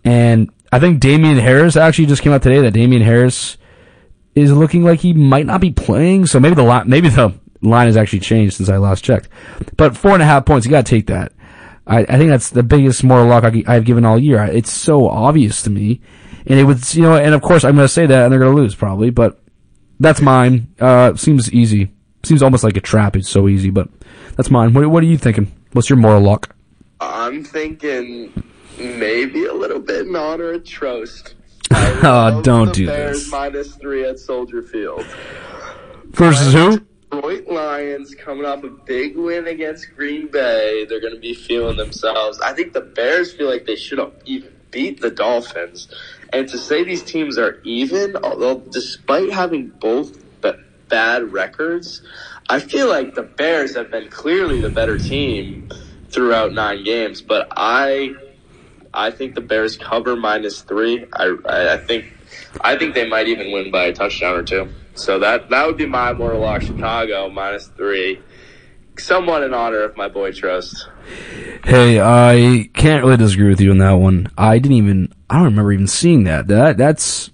And I think Damian Harris actually just came out today that Damian Harris is looking like he might not be playing. So maybe the line, maybe the line has actually changed since I last checked. But four and a half points, you got to take that. I, I think that's the biggest moral lock I, I've given all year. I, it's so obvious to me, and it would, you know. And of course, I'm going to say that, and they're going to lose probably. But that's mine. Uh, seems easy. Seems almost like a trap. It's so easy, but that's mine. What, what are you thinking? What's your moral lock? I'm thinking maybe a little bit in honor of Trost. Oh, don't do Bears this. Minus three at Soldier Field. Versus who? Detroit Lions coming off a big win against Green Bay. They're going to be feeling themselves. I think the Bears feel like they should have even beat the Dolphins. And to say these teams are even, although despite having both bad records, I feel like the Bears have been clearly the better team throughout nine games. But I... I think the Bears cover minus three. I, I, I think, I think they might even win by a touchdown or two. So that that would be my moral lock: Chicago minus three. Somewhat in honor of my boy Trost. Hey, I can't really disagree with you on that one. I didn't even. I don't remember even seeing that. That that's.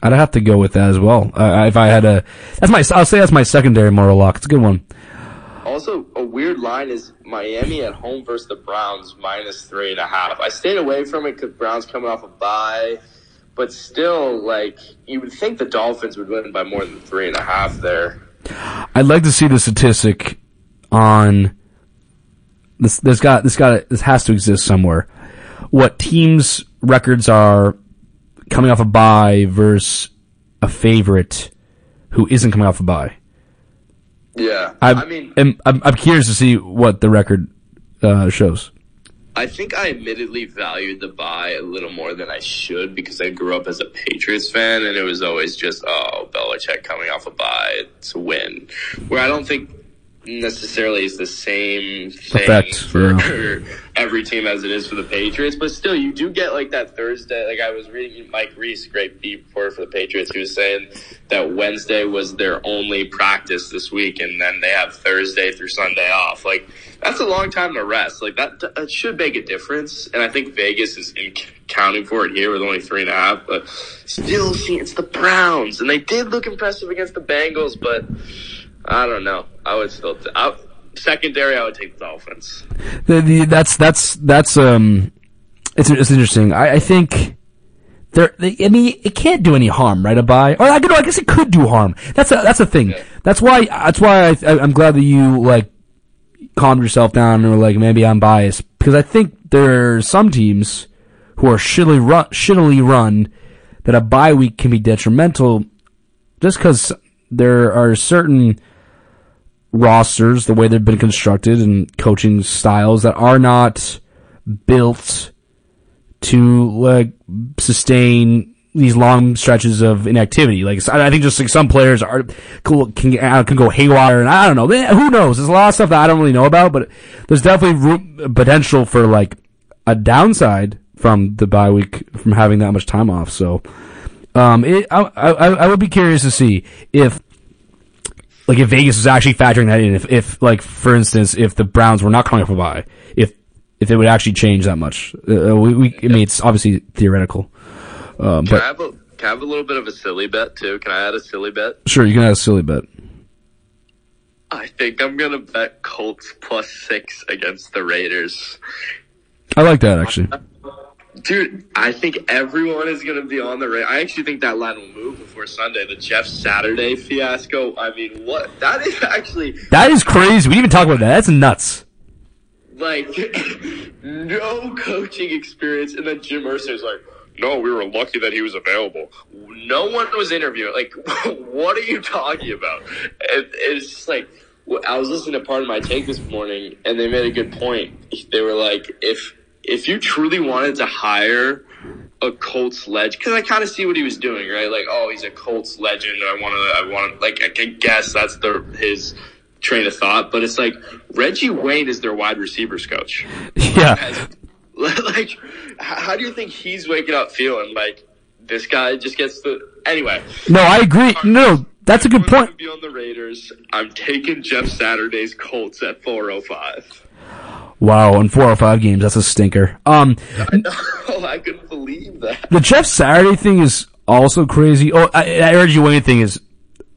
I'd have to go with that as well. Uh, if I had a, that's my. I'll say that's my secondary moral lock. It's a good one. Also, a weird line is Miami at home versus the Browns, minus three and a half. I stayed away from it because Browns coming off a bye, but still, like, you would think the Dolphins would win by more than three and a half there. I'd like to see the statistic on this. There's got this got this has to exist somewhere. What teams' records are coming off a bye versus a favorite who isn't coming off a bye. Yeah, I'm, I mean, I'm, I'm, I'm curious to see what the record uh, shows. I think I admittedly valued the bye a little more than I should because I grew up as a Patriots fan, and it was always just, oh, Belichick coming off a bye, it's a win. Where I don't think necessarily is the same thing Effect, for yeah. every team as it is for the Patriots, but still, you do get like that Thursday. Like I was reading Mike Reese, great beat reporter for the Patriots, he was saying that Wednesday was their only practice this week, and then they have Thursday through Sunday off. Like that's a long time to rest. Like that, that should make a difference, and I think Vegas is in- counting for it here with only three and a half. But still, see, it's the Browns, and they did look impressive against the Bengals, but. I don't know. I would still t- I, secondary. I would take the Dolphins. The, the, that's that's that's um. It's it's interesting. I, I think there. They, I mean, it can't do any harm, right? A bye, or I don't know. I guess it could do harm. That's a that's a thing. Yeah. That's why that's why I, I, I'm glad that you like calmed yourself down and were like maybe I'm biased because I think there are some teams who are shittily run, shittily run that a bye week can be detrimental just because there are certain rosters, the way they've been constructed and coaching styles that are not built to like sustain these long stretches of inactivity. Like I think just like some players are can can go haywire, and I don't know. Who knows? There's a lot of stuff that I don't really know about, but there's definitely room, potential for like a downside from the bye week from having that much time off. So, um, it, I, I I would be curious to see if. Like, if Vegas was actually factoring that in, if, if, like, for instance, if the Browns were not coming off a bye, if, if it would actually change that much. Uh, we, we, I mean, it's obviously theoretical. Um, can, but, I have a, can I have a little bit of a silly bet, too? Can I add a silly bet? Sure, you can add a silly bet. I think I'm gonna bet Colts plus six against the Raiders. I like that, actually. Dude, I think everyone is going to be on the Raiders. I actually think that line will move before Sunday. The Jeff Saturday fiasco. I mean, what? That is actually... That is crazy. We didn't even talk about that. That's nuts. Like, no coaching experience. And then Jim Mercer's like, no, we were lucky that he was available. No one was interviewing. Like, what are you talking about? It, it's just like... I was listening to Part of My Take this morning, and they made a good point. They were like, if... If you truly wanted to hire a Colts legend, because I kind of see what he was doing, right? Like, oh, he's a Colts legend. I want to, I want to, like, I can guess that's the his train of thought. But it's like Reggie Wayne is their wide receivers coach. Yeah. Like, how do you think he's waking up feeling like this guy just gets the anyway? No, I agree. No, that's a good point. I'm going to be on the Raiders. I'm taking Jeff Saturday's Colts at four oh five. Wow, in four oh five games, that's a stinker. Um, I know, I couldn't believe that. The Jeff Saturday thing is also crazy. Oh, that Reggie Wayne thing is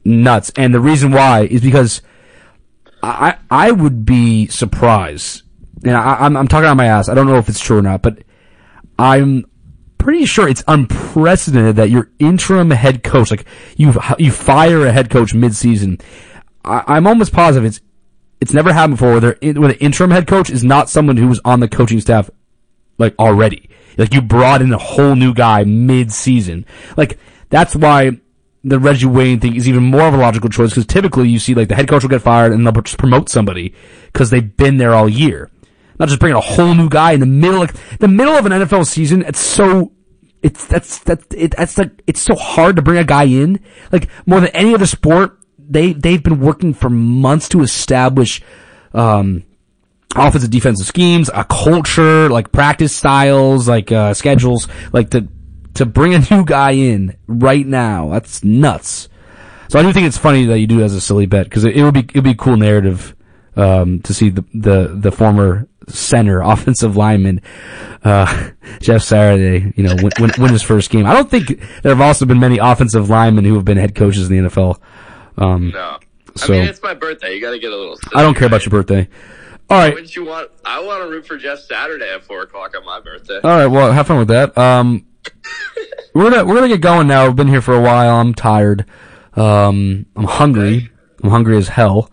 nuts. And the reason why is because I I would be surprised. And I, I'm I'm talking out my ass. I don't know if it's true or not, but I'm pretty sure it's unprecedented that your interim head coach, like you you fire a head coach mid-season. I, I'm almost positive it's it's never happened before. Where, where the interim head coach is not someone who was on the coaching staff like already. Like you brought in a whole new guy mid-season. Like that's why the Reggie Wayne thing is even more of a logical choice, because typically you see like the head coach will get fired and they'll just promote somebody because they've been there all year. Not just bringing a whole new guy in the middle, like the middle of an N F L season. It's so, it's that's that it, that's like it's so hard to bring a guy in. Like more than any other sport, they they've been working for months to establish um offensive, defensive schemes, a culture, like practice styles, like uh schedules. Like to to bring a new guy in right now, that's nuts. So I do think it's funny that you do it as a silly bet, because it, it would be it would be a cool narrative um to see the the the former center, offensive lineman, uh, Jeff Saturday, you know, win, win, win his first game. I don't think there have also been many offensive linemen who have been head coaches in the N F L. Um, no. So, I mean, it's my birthday. You got to get a little silly, I don't care right? about your birthday. All right. Wouldn't you want, I want to root for Jeff Saturday at four o'clock on my birthday. All right. Well, have fun with that. Um, we're going to, we're going to get going now. We've been here for a while. I'm tired. Um, I'm hungry. I'm hungry as hell.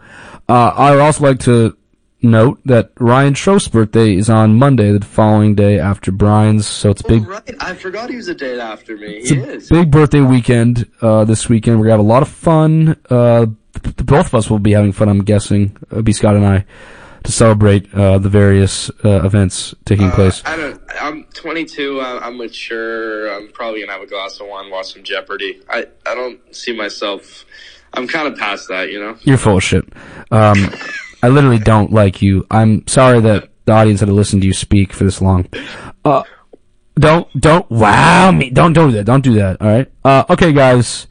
Uh, I would also like to note that Ryan Trost's birthday is on Monday, the following day after Brian's, so it's big. Oh, right. I forgot he was a day after me. He is. Big birthday weekend uh, this weekend. We're going to have a lot of fun. Uh, both of us will be having fun, I'm guessing, uh, B. Scott and I, to celebrate uh, the various uh, events taking uh, place. I don't, I'm twenty-two. I'm mature. I'm probably going to have a glass of wine, watch some Jeopardy. I, I don't see myself. I'm kind of past that, you know? You're full of shit. Um... I literally don't like you. I'm sorry that the audience had to listen to you speak for this long. Uh, don't, don't, wow me. Don't, don't do that. Don't do that. All right. Uh, okay, guys.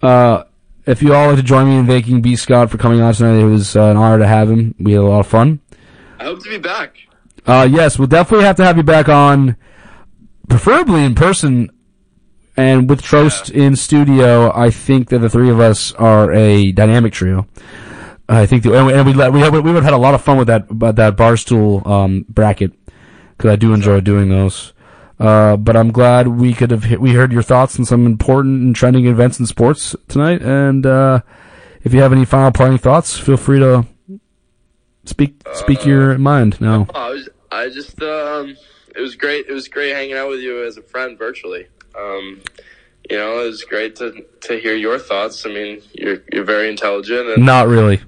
Uh, if you all like to join me in thanking B. Scott for coming on tonight, it was uh, an honor to have him. We had a lot of fun. I hope to be back. Uh, yes, we'll definitely have to have you back on, preferably in person and with Trost yeah. in studio. I think that the three of us are a dynamic trio. I think, the, and we and we, let, we we would have had a lot of fun with that that barstool um, bracket, because I do enjoy doing those. Uh, but I'm glad we could have we heard your thoughts on some important and trending events in sports tonight. And uh, if you have any final parting thoughts, feel free to speak speak uh, your mind now. I was I just um, it was great it was great hanging out with you as a friend virtually. Um, you know, it was great to to hear your thoughts. I mean, you're you're very intelligent. And not really.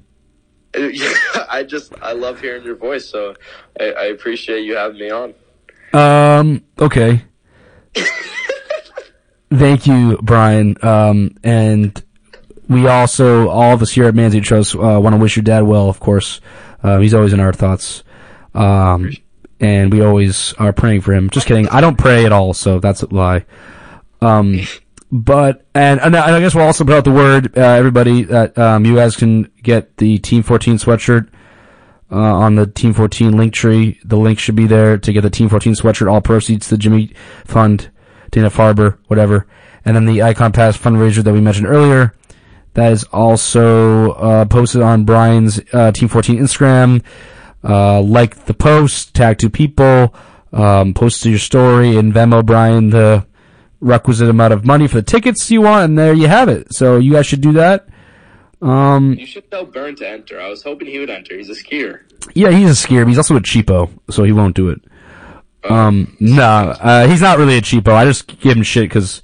Yeah, I just I love hearing your voice, so I, I appreciate you having me on. Um. Okay. Thank you, Brian. Um. And we also, all of us here at Manzi Trost, uh, want to wish your dad well. Of course, uh, he's always in our thoughts. Um. And we always are praying for him. Just kidding. I don't pray at all, so that's a lie. Um. But, and, and I guess we'll also put out the word, uh, everybody, that, um, you guys can get the Team fourteen sweatshirt, uh, on the Team fourteen link tree. The link should be there to get the Team fourteen sweatshirt, all proceeds to Jimmy Fund, Dana Farber, whatever. And then the Icon Pass fundraiser that we mentioned earlier. That is also, uh, posted on Brian's, uh, Team fourteen Instagram. Uh, like the post, tag two people, um, post to your story, and Venmo Brian the requisite amount of money for the tickets you want, and there you have it. So you guys should do that. Um, you should tell Burn to enter. I was hoping he would enter. He's a skier. Yeah, he's a skier, but he's also a cheapo, so he won't do it. Oh. Um, nah, uh, he's not really a cheapo. I just give him shit because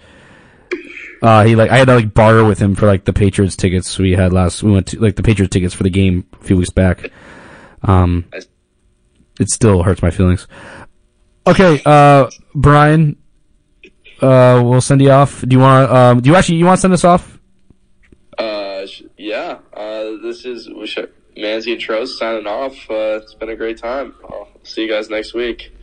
uh, he like I had to like barter with him for like the Patriots tickets we had last. We went to like the Patriots tickets for the game a few weeks back. Um, it still hurts my feelings. Okay, uh, Brian. uh, we'll send you off. Do you want? Um, do you actually? You want to send us off? Uh, yeah. Uh, this is Manzi and Trost signing off. Uh, it's been a great time. I'll see you guys next week.